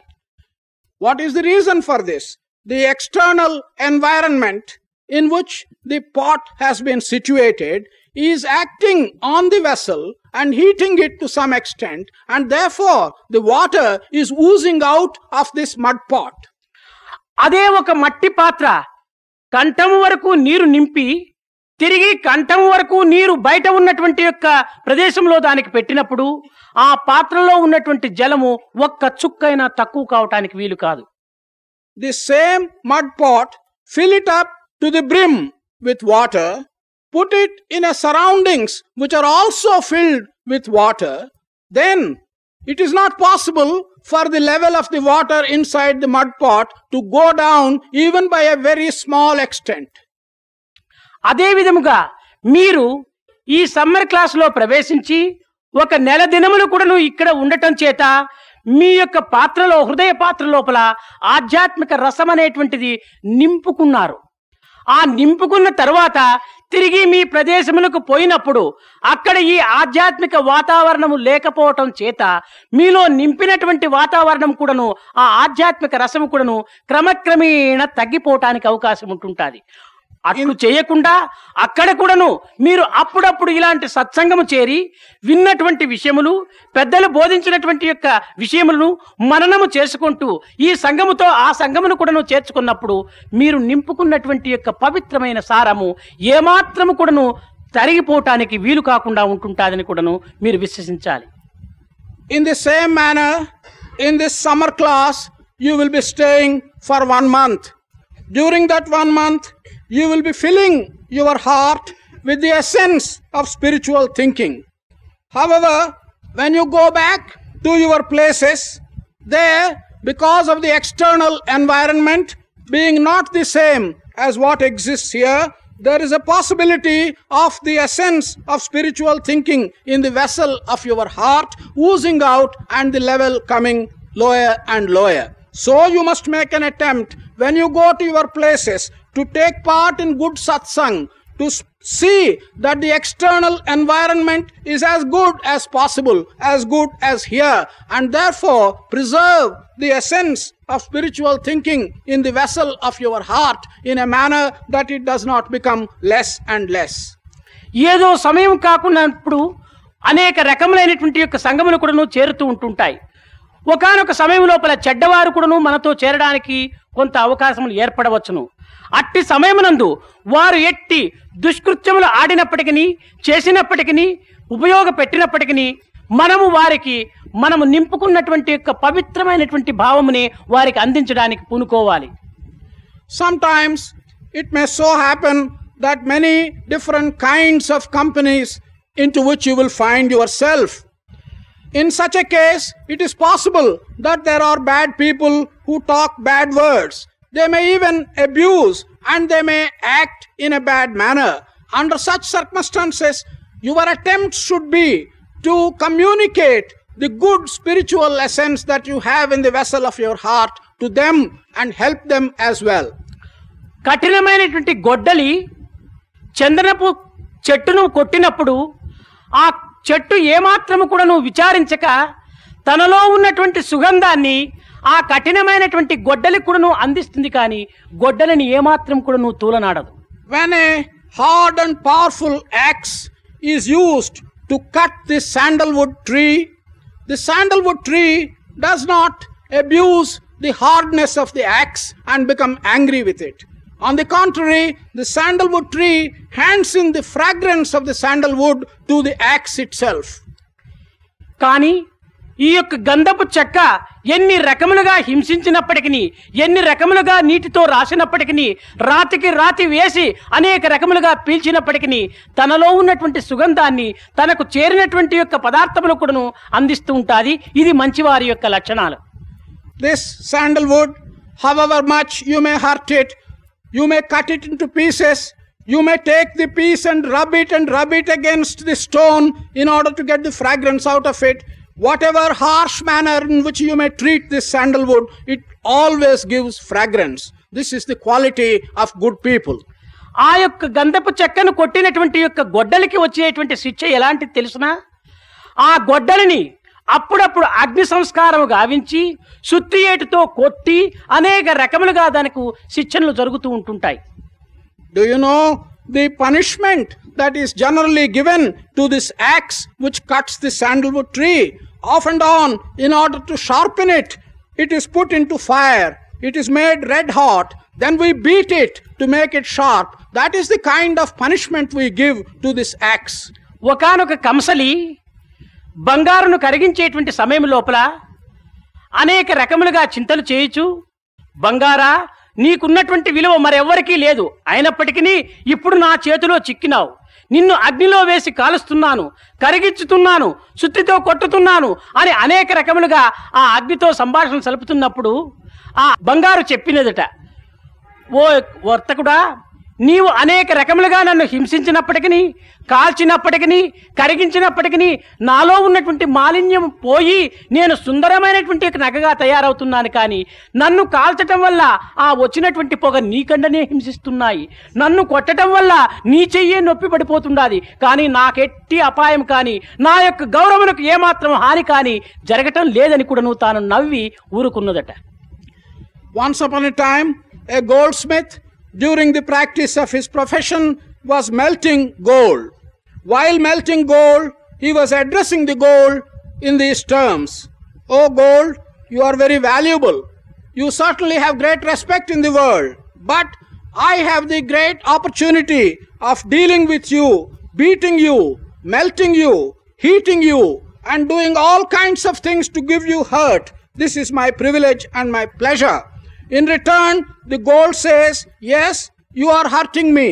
What is the reason for this? The external environment in which the pot has been situated is acting on the vessel and heating it to some extent and therefore the water is oozing out of this mud pot. అదే ఒక మట్టి పాత్ర కంఠం వరకు నీరు నింపి తిరిగి కంఠం వరకు నీరు బయట ఉన్నటువంటి యొక్క ప్రదేశంలో దానికి పెట్టినప్పుడు ఆ పాత్రలో ఉన్నటువంటి జలము 1 చుక్కైనా తక్కువ కావటానికి వీలు కాదు. The same mud pot, fill it up to the brim with water, put it in a surroundings which are also filled with water, then It is not possible for the level of the water inside the mud pot to go down even by a very small extent. అదేవిధముగా మీరు ఈ summer క్లాస్లో ప్రవేశించి ఒక నెల దినములు కూడాను ఇక్కడ ఉండటం చేత మీ యొక్క పాత్రలో హృదయ పాత్ర లోపల ఆధ్యాత్మిక రసం అనేటువంటిది నింపుకున్నారు. ఆ నింపుకున్న తర్వాత తిరిగి మీ ప్రదేశములకు పోయినప్పుడు అక్కడ ఈ ఆధ్యాత్మిక వాతావరణము లేకపోవటం చేత మీలో నింపినటువంటి వాతావరణం కూడాను ఆ ఆధ్యాత్మిక రసము కూడాను క్రమక్రమేణ తగ్గిపోవటానికి అవకాశం ఉంటుంటుంది. అట్లు చేయకుండా అక్కడ కూడాను మీరు అప్పుడప్పుడు ఇలాంటి సత్సంగము చేరి విన్నటువంటి విషయములు, పెద్దలు బోధించినటువంటి యొక్క విషయములను మననము చేసుకుంటూ ఈ సంఘముతో ఆ సంఘమును కూడాను చేర్చుకున్నప్పుడు మీరు నింపుకున్నటువంటి యొక్క పవిత్రమైన సారము ఏమాత్రము కూడాను తరిగిపోవటానికి వీలు కాకుండా ఉంటుంటుందని కూడాను మీరు విశ్వసించాలి. In the same manner in this summer class you will be staying for 1 month. During that 1 month, you will be filling your heart with the essence of spiritual thinking. However, when you go back to your places, there, because of the external environment being not the same as what exists here, there is a possibility of the essence of spiritual thinking in the vessel of your heart oozing out and the level coming lower and lower. So you must make an attempt when you go to your places to take part in good satsang, to see that the external environment is as good as possible, as good as here, and therefore preserve the essence of spiritual thinking in the vessel of your heart in a manner that it does not become less and less. Yedo samayam kaakunnappudu aneka rakamainaatuvanti yokka sangamulu kudanu cherutu untuntayi. ఒకనొక సమయం లోపల చెడ్డవారు కూడాను మనతో చేరడానికి కొంత అవకాశములు ఏర్పడవచ్చును. అట్టి సమయమునందు వారు ఎట్టి దుష్కృత్యములు ఆడినప్పటికీ, చేసినప్పటికీ, ఉపయోగ పెట్టినప్పటికీ మనము వారికి మనము నింపుకున్నటువంటి యొక్క పవిత్రమైనటువంటి భావముని వారికి అందించడానికి పూనుకోవాలి. Sometimes it may so happen that many different kinds of companies into which you will find yourself. In such a case, it is possible that there are bad people who talk bad words. They may even abuse and they may act in a bad manner. Under such circumstances, your attempts should be to communicate the good spiritual essence that you have in the vessel of your heart to them and help them as well. కఠినమైనటువంటి గొడ్డలి చందనపు చెట్టును కొట్టినప్పుడు ఆ చెట్టు ఏమాత్రము కూడాను విచారించక తనలో ఉన్నటువంటి సుగంధాన్ని ఆ కఠినమైనటువంటి గొడ్డలి కూడాను అందిస్తుంది, కానీ గొడ్డలిని ఏమాత్రం కూడాను తూలనాడదు. When a hard and powerful axe is used to cut the sandalwood tree does not abuse the hardness of the axe and become angry with it. On the contrary, the sandalwood tree hands in the fragrance of the sandalwood to the axe itself. కానీ ఈ యొక్క గంధపు చెక్క ఎన్ని రకములుగా హింసించినప్పటికీ, ఎన్ని రకములుగా నీటితో రాసినప్పటికీ, రాతికి రాతి వేసి అనేక రకములుగా పీల్చినప్పటికీ తనలో ఉన్నటువంటి సుగంధాన్ని తనకు చేరినటువంటి యొక్క పదార్థములు కూడాను అందిస్తూ ఉంటుంది. ఇది మంచివారి యొక్క లక్షణాలు. This sandalwood, however much you may hurt it, you may cut it into pieces, you may take the piece and rub it against the stone in order to get the fragrance out of it. Whatever harsh manner in which you may treat this sandalwood, it always gives fragrance. This is the quality of good people. ఆ యొక్క గంధపు చెక్కను కొట్టినటువంటి యొక్క గొడ్డలికి వచ్చేటువంటి శిక్ష ఎలాంటిది తెలుసునా? ఆ గొడ్డలిని అప్పుడప్పుడు అగ్ని సంస్కారము గావించి సుత్తియేటుతో కొట్టి అనేక రకములుగా దానికి శిక్షణలు జరుగుతూ ఉంటుంటాయి. Do you know the punishment that is generally given to this axe which cuts the sandalwood tree? Off and on, in order to sharpen it, it is put into fire. It is made red hot. Then we beat it to make it sharp. That is the kind of punishment we give to this axe. ఒకానొక కంసలి బంగారును కరిగించేటువంటి సమయం లోపల అనేక రకములుగా చింతలు చేయొచ్చు. బంగారా, నీకున్నటువంటి విలువ మరెవ్వరికీ లేదు, అయినప్పటికీ ఇప్పుడు నా చేతిలో చిక్కినావు, నిన్ను అగ్నిలో వేసి కాలుస్తున్నాను, కరిగిచ్చుతున్నాను, సుత్తితో కొట్టుతున్నాను అని అనేక రకములుగా ఆ అగ్నితో సంభాషణ సలుపుతున్నప్పుడు ఆ బంగారు చెప్పినదట, ఓ వర్తకుడా, నీవు అనేక రకములుగా నన్ను హింసించినప్పటికీ, కాల్చినప్పటికీ, కరిగించినప్పటికీ నాలో ఉన్నటువంటి మాలిన్యం పోయి నేను సుందరమైనటువంటి నగగా తయారవుతున్నాను. కానీ నన్ను కాల్చటం వల్ల ఆ వచ్చినటువంటి పొగ నీకండనే హింసిస్తున్నాయి, నన్ను కొట్టడం వల్ల నీ చెయ్యే నొప్పి పడిపోతుండాది, కానీ నాకెట్టి అపాయం కానీ నా యొక్క గౌరవమునకు ఏమాత్రం హాని కానీ జరగటం లేదని కూడాను తాను నవ్వి ఊరుకున్నదట. Once upon a time, a goldsmith during the practice of his profession was melting gold. While melting gold, he was addressing the gold in these terms. "Oh gold, you are very valuable. You certainly have great respect in the world. But I have the great opportunity of dealing with you, beating you, melting you, heating you, and doing all kinds of things to give you hurt. This is my privilege and my pleasure." In return, the gold says, yes, you are hurting me,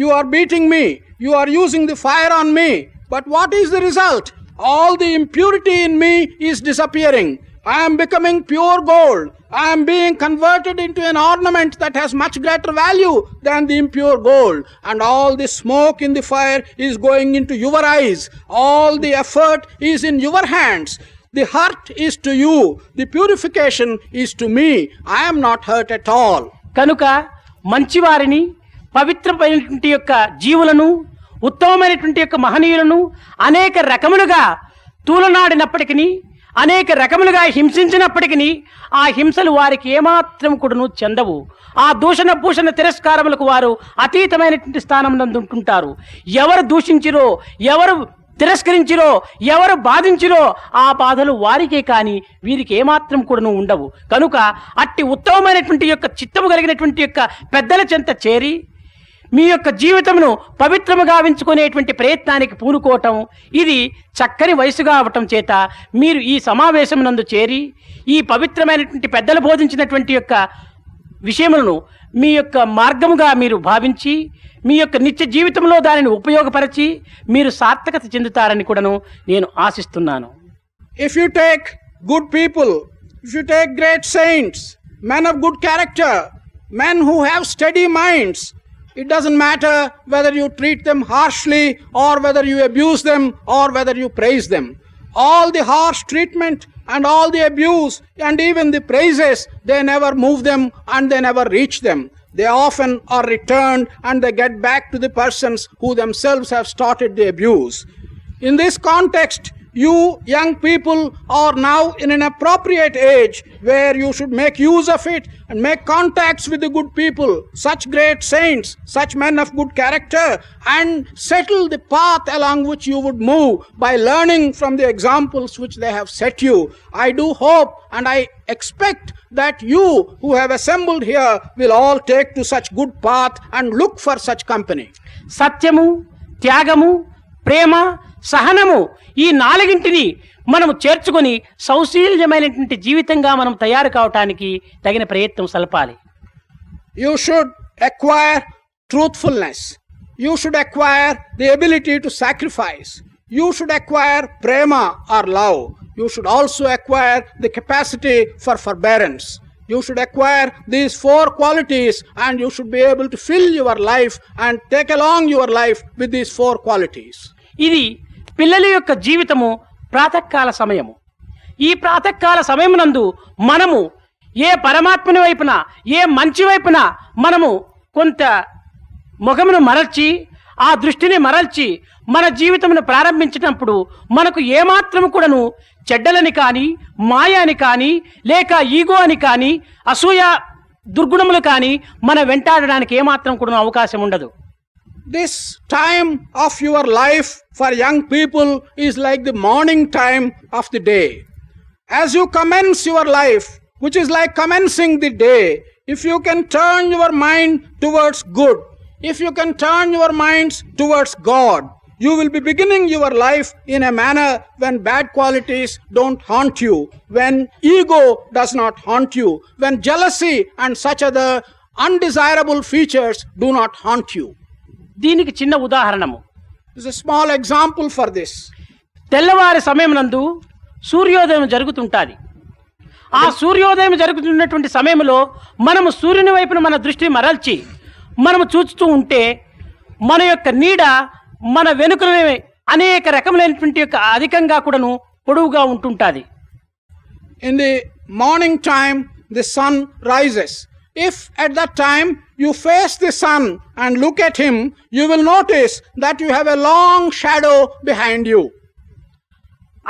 you are beating me, you are using the fire on me. But what is the result? All the impurity in me is disappearing. I am becoming pure gold. I am being converted into an ornament that has much greater value than the impure gold. And all the smoke in the fire is going into your eyes. All the effort is in your hands. The hurt is to you. The purification is to me. I am not hurt at all. కనుక మంచివారిని, పవిత్రమైనటువంటి యొక్క జీవులను, ఉత్తమమైనటువంటి యొక్క మహనీయులను అనేక రకములుగా తూలనాడినప్పటికీ, అనేక రకములుగా హింసించినప్పటికీ ఆ హింసలు వారికి ఏమాత్రం కూడాను చెందవు. ఆ దూషణ భూషణ తిరస్కారములకు వారు అతీతమైనటువంటి స్థానం నందుంటుంటారు. ఎవరు దూషించిరో, ఎవరు తిరస్కరించిరో, ఎవరు బాధించిరో ఆ బాధలు వారికే కానీ వీరికి ఏమాత్రం కూడాను ఉండవు. కనుక అట్టి ఉత్తమమైనటువంటి యొక్క చిత్తము కలిగినటువంటి యొక్క పెద్దల చెంత చేరి మీ యొక్క జీవితమును పవిత్రముగా ఉంచుకునేటువంటి ప్రయత్నానికి పూనుకోవటం ఇది చక్కని వయసుగా అవటం చేత మీరు ఈ సమావేశం నందు చేరి ఈ పవిత్రమైనటువంటి పెద్దలు బోధించినటువంటి యొక్క విషయములను మీ యొక్క మార్గముగా మీరు భావించి మీ యొక్క నిత్య జీవితంలో దానిని ఉపయోగపరిచి మీరు సార్థకత చెందుతారని కూడాను నేను ఆశిస్తున్నాను. If you take good people, if you take great saints, men of good character, men who have study minds, it doesn't matter whether you treat them harshly or whether you abuse them or whether you praise them. All the harsh treatment and all the abuse and even the praises, they never move them and they never reach them. They often are returned and they get back to the persons who themselves have started the abuse. In this context, you young people are now in an appropriate age where you should make use of it and make contacts with the good people, such great saints, such men of good character, and settle the path along which you would move by learning from the examples which they have set you. I do hope and I expect that you who have assembled here will all take to such good path and look for such company. Satyamu, Tyagamu, Prema, సహనము, ఈ నాలుగింటిని మనము చేర్చుకొని సౌశీల్యమైనటువంటి జీవితంగా మనం తయారు కావటానికి తగిన ప్రయత్నం సలపాలి. You should acquire truthfulness, you should acquire the ability to sacrifice, you should acquire prema or love, you should also acquire the capacity for forbearance. You should acquire these four qualities and you should be able to fill your life and take along your life with these four qualities. ఇది పిల్లల యొక్క జీవితము ప్రాతకాల సమయము. ఈ ప్రాతకాల సమయమునందు మనము ఏ పరమాత్మని వైపున, ఏ మంచి వైపున మనము కొంత ముఖమును మరల్చి, ఆ దృష్టిని మరల్చి మన జీవితమును ప్రారంభించినప్పుడు మనకు ఏమాత్రము కూడాను చెడ్డలని కానీ, మాయ అని కానీ, లేక ఈగో అని కానీ, అసూయ దుర్గుణములు కానీ మన వెంటాడడానికి ఏమాత్రం కూడాను అవకాశం ఉండదు. This time of your life for young people is like the morning time of the day. As you commence your life, which is like commencing the day, if you can turn your mind towards good, if you can turn your minds towards God, you will be beginning your life in a manner when bad qualities don't haunt you, when ego does not haunt you, when jealousy and such other undesirable features do not haunt you. దీనికి చిన్న ఉదాహరణము, There's a small example for this. తెల్లవారి సమయం నందు సూర్యోదయం జరుగుతుంటుంది. ఆ సూర్యోదయం జరుగుతున్నటువంటి సమయంలో మనము సూర్యుని వైపున మన దృష్టిని మరల్చి మనము చూస్తూ ఉంటే మన యొక్క నీడ మన వెనుకనే అనేక రకములైనటువంటి యొక్క అధికంగా కూడాను పొడవుగా ఉంటుంటుంది. In the morning time, the sun rises. If at that time you face the sun and look at him, you will notice that you have a long shadow behind you.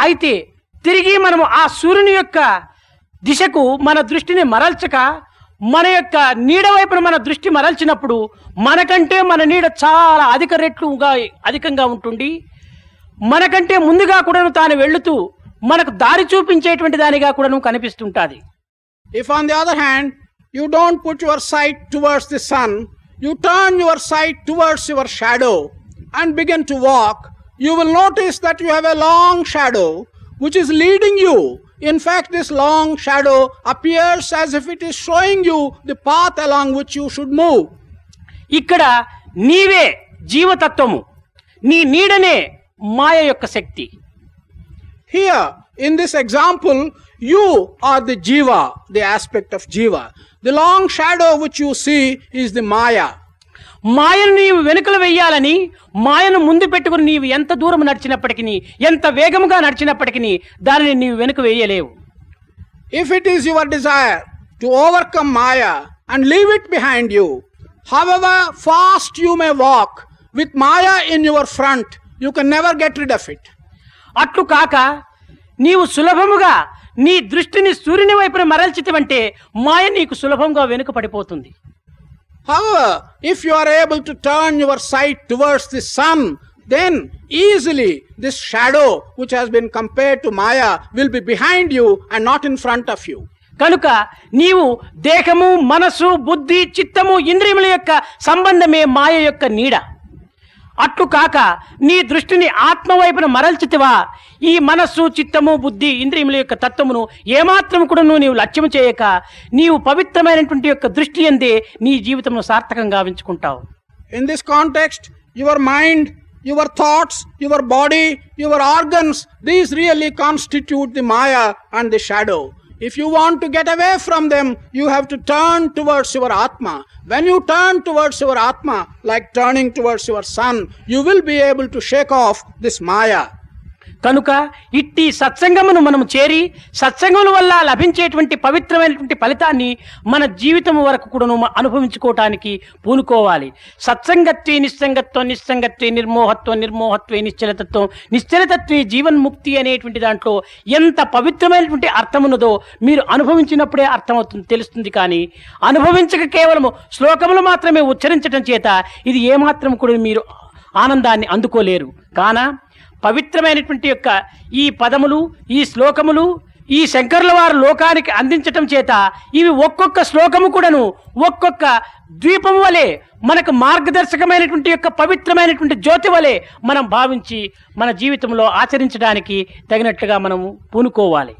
అయితే తిరిగి మనము ఆ సూర్యుని యొక్క దిశకు మన దృష్టిని మరల్చక మన యొక్క నీడ వైపున మన దృష్టి మరల్చినప్పుడు మనకంటే మన నీడ చాలా అధికంగా ఉంటుంది. మనకంటే ముందుగా కూడాను తాను వెళుతూ మనకు దారి చూపించేటువంటి దానిగా కూడాను కనిపిస్తుంటుంది. If on the other hand you don't put your sight towards the sun, you turn your sight towards your shadow and begin to walk, you will notice that you have a long shadow which is leading you. In fact, this long shadow appears as if it is showing you the path along which you should move. ఇక్కడ నీవే జీవతత్వము, నీ నీడనే మాయ యొక్క శక్తి. Here in this example, you are the jiva, the aspect of jiva. The long shadow which you see is the maya. మాయను నీవు వెనుకలు వెయ్యాలని, మాయను ముందు పెట్టుకుని నీవు ఎంత దూరం నడిచినప్పటికీ, ఎంత వేగముగా నడిచినప్పటికీ దానిని నీవు వెనుక వేయలేవు. If it is your desire to overcome maya and leave it behind you, however fast you may walk with maya in your front, you can never get rid of it. అట్లు కాక నీవు సులభముగా నీ దృష్టిని సూర్యుని వైపున మరల్చితివంటే మాయ నీకు సులభంగా వెనుక పడిపోతుంది. However, if you are able to turn your sight towards the sun, then easily this shadow which has been compared to Maya will be behind you and not in front of you. కనుక నీవు దేహము, మనసు, బుద్ధి, చిత్తము, ఇంద్రియముల యొక్క సంబంధమే మాయ యొక్క నీడ. అట్లు కాక నీ దృష్టిని ఆత్మ వైపున మరల్చితివా, ఈ మనస్సు, చిత్తము, బుద్ధి, ఇంద్రియముల యొక్క తత్వమును ఏమాత్రం కూడా నీవు లక్ష్యం చేయక నీవు పవిత్రమైనటువంటి యొక్క దృష్టి అందే నీ జీవితమును సార్థకం గావించుకుంటావు. In this context your mind, your thoughts, your body, your organs, these really constitute the maya and the shadow. If you want to get away from them, you have to turn towards your Atma. When you turn towards your Atma, like turning towards your sun, you will be able to shake off this Maya. కనుక ఇట్టి సత్సంగమును మనము చేరి సత్సంగముల వల్ల లభించేటువంటి పవిత్రమైనటువంటి ఫలితాన్ని మన జీవితం వరకు కూడాను అనుభవించుకోవటానికి పూనుకోవాలి. సత్సంగత్వే నిస్సంగత్వం, నిస్సంగత్వే నిర్మోహత్వం, నిర్మోహత్వే నిశ్చలతత్వం, నిశ్చలతత్వే జీవన్ముక్తి అనేటువంటి దాంట్లో ఎంత పవిత్రమైనటువంటి అర్థమున్నదో మీరు అనుభవించినప్పుడే అర్థమవుతుంది, తెలుస్తుంది. కానీ అనుభవించక కేవలము శ్లోకములు మాత్రమే ఉచ్చరించడం చేత ఇది ఏమాత్రం కూడా మీరు ఆనందాన్ని అందుకోలేరు. కానా పవిత్రమైనటువంటి యొక్క ఈ పదములు, ఈ శ్లోకములు, ఈ శంకరుల వారు లోకానికి అందించటం చేత ఇవి ఒక్కొక్క శ్లోకము కూడాను ఒక్కొక్క ద్వీపము వలె మనకు మార్గదర్శకమైనటువంటి యొక్క పవిత్రమైనటువంటి జ్యోతి వలె మనం భావించి మన జీవితంలో ఆచరించడానికి తగినట్లుగా మనము పూనుకోవాలి.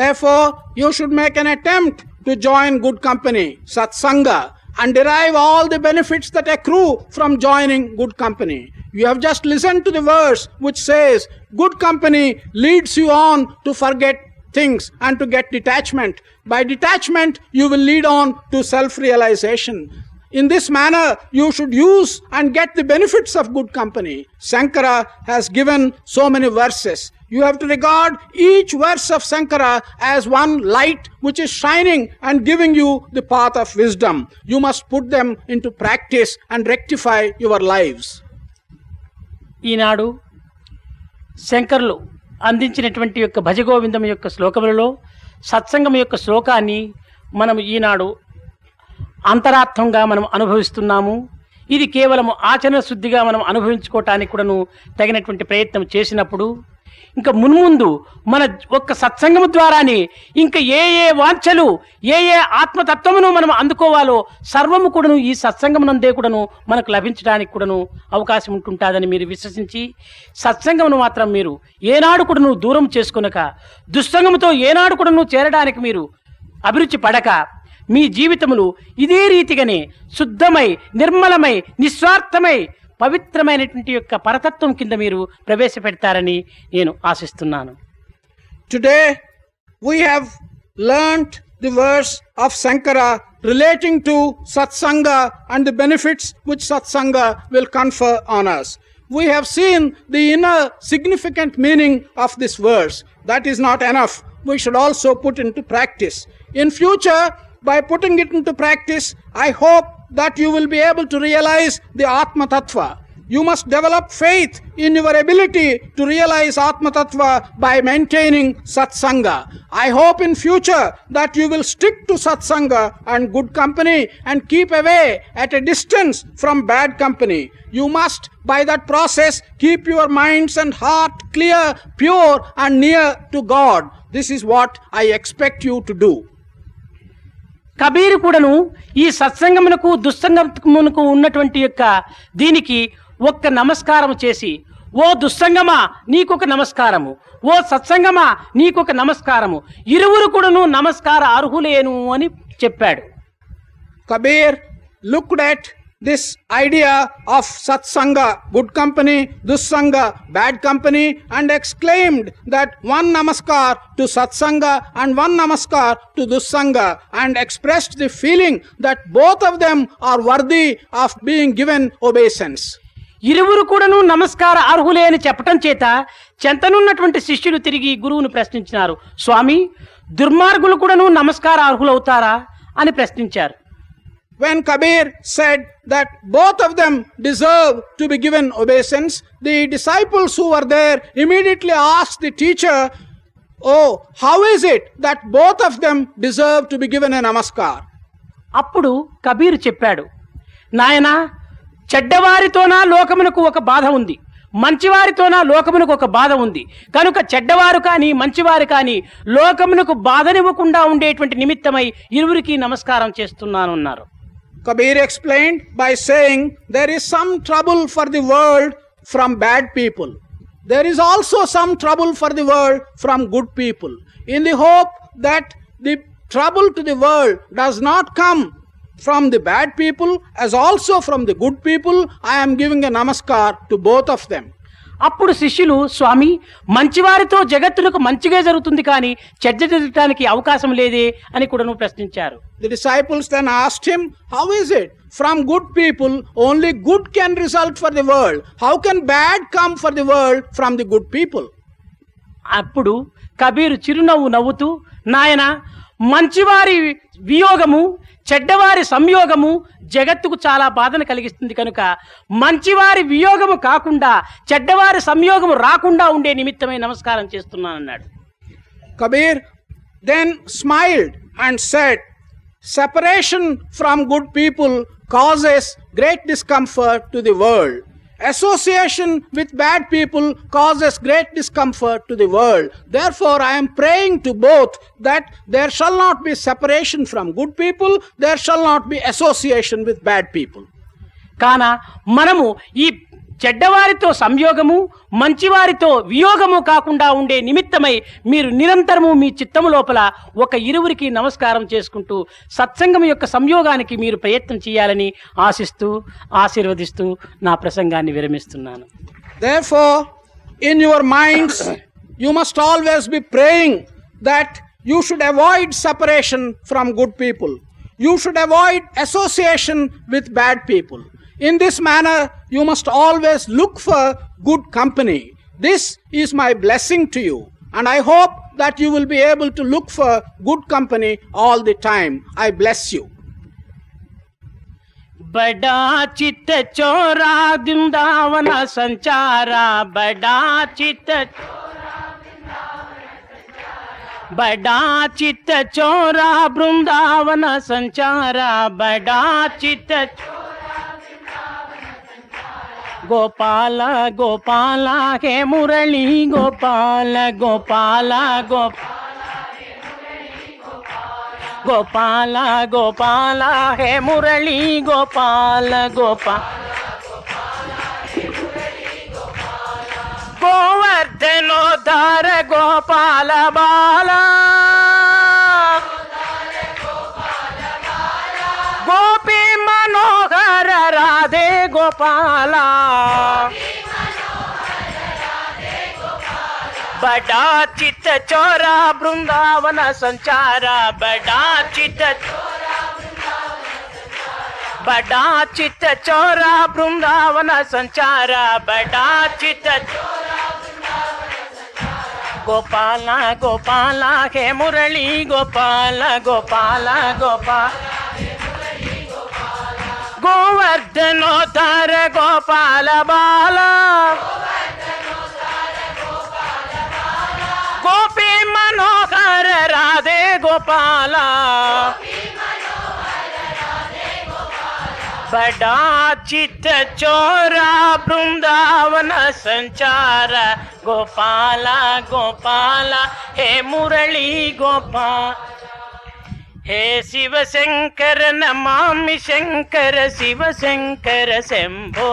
Therefore, you should make an attempt to join good company, satsanga, and derive all the benefits that accrue from joining good company. You have just listened to the verse which says, good company leads you on to forget things and to get detachment. By detachment, you will lead on to self-realization. In this manner, you should use and get the benefits of good company. Shankara has given so many verses. You have to regard each verse of Shankara as one light which is shining and giving you the path of wisdom. You must put them into practice and rectify your lives. ఈనాడు శంకరులు అందించినటువంటి యొక్క భజగోవిందం యొక్క శ్లోకములలో సత్సంగం యొక్క శ్లోకాన్ని మనం ఈనాడు అంతరార్థంగా మనం అనుభవిస్తున్నాము. ఇది కేవలం ఆచరణ శుద్ధిగా మనం అనుభవించుకోవటానికి కూడాను తగినటువంటి ప్రయత్నం చేసినప్పుడు ఇంకా మున్ముందు మన ఒక్క సత్సంగము ద్వారానే ఇంకా ఏ ఏ వాంఛలు, ఏ ఏ ఆత్మతత్వమును మనం అందుకోవాలో సర్వము కూడాను ఈ సత్సంగమునందే కూడాను మనకు లభించడానికి కూడాను అవకాశం ఉంటుంటుందని మీరు విశ్వసించి సత్సంగమును మాత్రం మీరు ఏనాడు కూడాను దూరం చేసుకొనక, దుస్సంగముతో ఏనాడు కూడాను చేరడానికి మీరు అభిరుచి పడక మీ జీవితములు ఇదే రీతిగానే శుద్ధమై, నిర్మలమై, నిస్వార్థమై పవిత్రమైనటువంటి యొక్క పరతత్వం కింద మీరు ప్రవేశపెడతారని నేను ఆశిస్తున్నాను. Today we have learnt the verse of Shankara relating to satsanga and the benefits which satsanga will confer on us. We have seen the inner significant meaning of this verse. That is not enough. We should also put into practice. In future, by putting it into practice, I hope that you will be able to realize the Atma Tattva. You must develop faith in your ability to realize Atma Tattva by maintaining Satsanga. I hope in future that you will stick to Satsanga and good company and keep away at a distance from bad company. You must, by that process, keep your minds and heart clear, pure and near to God. This is what I expect you to do. Kabir కూడాను ఈ సత్సంగమునకు దుస్సంగమునకు ఉన్నటువంటి యొక్క దీనికి ఒక్క నమస్కారము చేసి, ఓ దుస్సంగమా నీకొక నమస్కారము, ఓ సత్సంగమా నీకొక నమస్కారము, ఇరువురు కూడాను నమస్కార అర్హులేను అని చెప్పాడు. Kabir looked at this idea of satsanga good company, dussanga bad company and exclaimed that one namaskar to satsanga and one namaskar to dussanga and expressed the feeling that both of them are worthy of being given obeisance. ఇరువురు కూడాను నమస్కార అర్హులే అని చెప్పటం చేత చెంతనున్నటువంటి శిష్యులు తిరిగి గురువును ప్రశ్నించినారు, స్వామి దుర్మార్గులు కూడాను నమస్కార అర్హులవుతారా అని ప్రశ్నించారు. When Kabir said that both of them deserve to be given obeisance, the disciples who were there immediately asked the teacher, oh, how is it that both of them deserve to be given a namaskar? అప్పుడు కబీర్ చెప్పాడు, నాయన చెడ్డవారితోనా లోకమునకు ఒక బాధ ఉంది, మంచివారితోనా లోకమునకు ఒక బాధ ఉంది, కనుక చెడ్డవారు కానీ మంచివారు కానీ లోకమునకు బాధనివ్వకుండా ఉండేటువంటి నిమిత్తమై ఇరువురికి నమస్కారం చేస్తున్నాను అన్నారు. Kabir explained by saying there is some trouble for the world from bad people. There is also some trouble for the world from good people. In the hope that the trouble to the world does not come from the bad people as also from the good people, I am giving a namaskar to both of them. అప్పుడు శిష్యులు, స్వామి మంచివారితో జగత్తులకు మంచిగా జరుగుతుంది కానీ చెడ్డ జరగడానికి అవకాశం లేదే అని కూడా నువ్వు ప్రశ్నించారు. The disciples then asked him, how is it? From good people, only good can result for the world. How can bad come for the world from the good people? అప్పుడు కబీర్ చిరునవ్వు నవ్వుతూ, నాయనా మంచివారి వియోగము చెడ్డవారి సంయోగము జగత్తుకు చాలా బాధను కలిగిస్తుంది కనుక మంచివారి వియోగము కాకుండా చెడ్డవారి సంయోగము రాకుండా ఉండే నిమిత్తమై నమస్కారం చేస్తున్నాను అన్నాడు. Kabir then smiled and said, separation from good people causes great discomfort to the world. Association with bad people causes great discomfort to the world. Therefore, I am praying to both that there shall not be separation from good people, there shall not be association with bad people. కానా మనము ఈ చెడ్డవారితో సంయోగము మంచివారితో వియోగము కాకుండా ఉండే నిమిత్తమై మీరు నిరంతరము మీ చిత్తము లోపల ఒక ఇరువురికి నమస్కారం చేసుకుంటూ సత్సంగం యొక్క సంయోగానికి మీరు ప్రయత్నం చేయాలని ఆశిస్తూ ఆశీర్వదిస్తూ నా ప్రసంగాన్ని విరమిస్తున్నాను. Therefore, in your minds, you must always be praying that you should avoid separation from good people. You should avoid association with bad people. In this manner, you must always look for good company. This is my blessing to you, and I hope that you will be able to look for good company all the time. I bless you. Bada chitta chora dindavana sanchara, bada chitta बड़ा चित चोरा वृंदावन संचारा, बड़ा चित गोपाल गोपाल हे मुरली गोपाल गोपाल गोपाल गोपाल हे मुरली गोपाल गोपाल गोवर्धनोद्धार गोपाल बाला गोपी मनोहर राधे गो गोपाला बड़ा चित चोरा वृंदावन संचारा बड़ा चित चोरा वृंदावन संचारा बड़ा चित गोपाल गोपाल हे मुरली गोपाल गोपाल गोपाल गोवर्धनोतार गोपाल बाला गोपी मनोहर राधे गोपाल बड़ा चित चोरा वृंदावन संचार गोपाल गोपाल हे मुरली गोपाल हे शिव शंकर नमामि शंकर शिव शंकर शंभो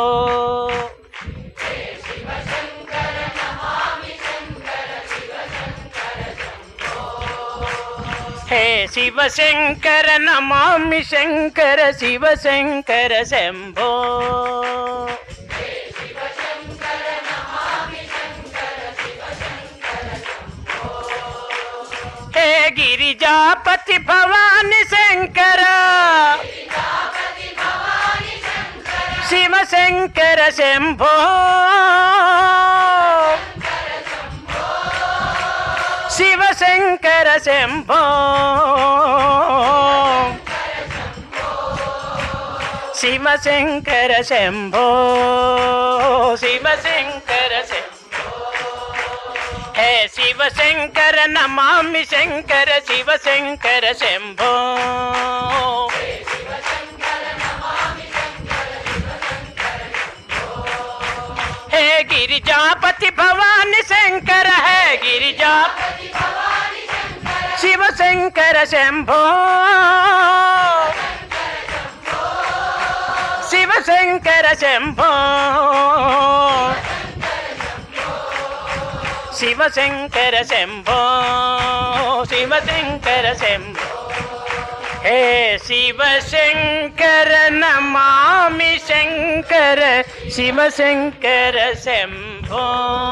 हे शिव शंकर नमामि शंकर शिव शंकर शंभो हे गिरिजापति भवानी शंकर शिव शंकर शंभो शिव शंकर शंभो शिव शंकर शंभो शिव शंकर शंभो हे शिव शंकर नमामि शंकर शंभो हे गिरिजापति भवानी शंकर है गिरिजा शिव शंकर शंभो शिव शंकर शंभो शिव शंकर शंभो शिव शंकर शंभो हे शिव शंकर नमामि शंकर शिव शंकर शंभो।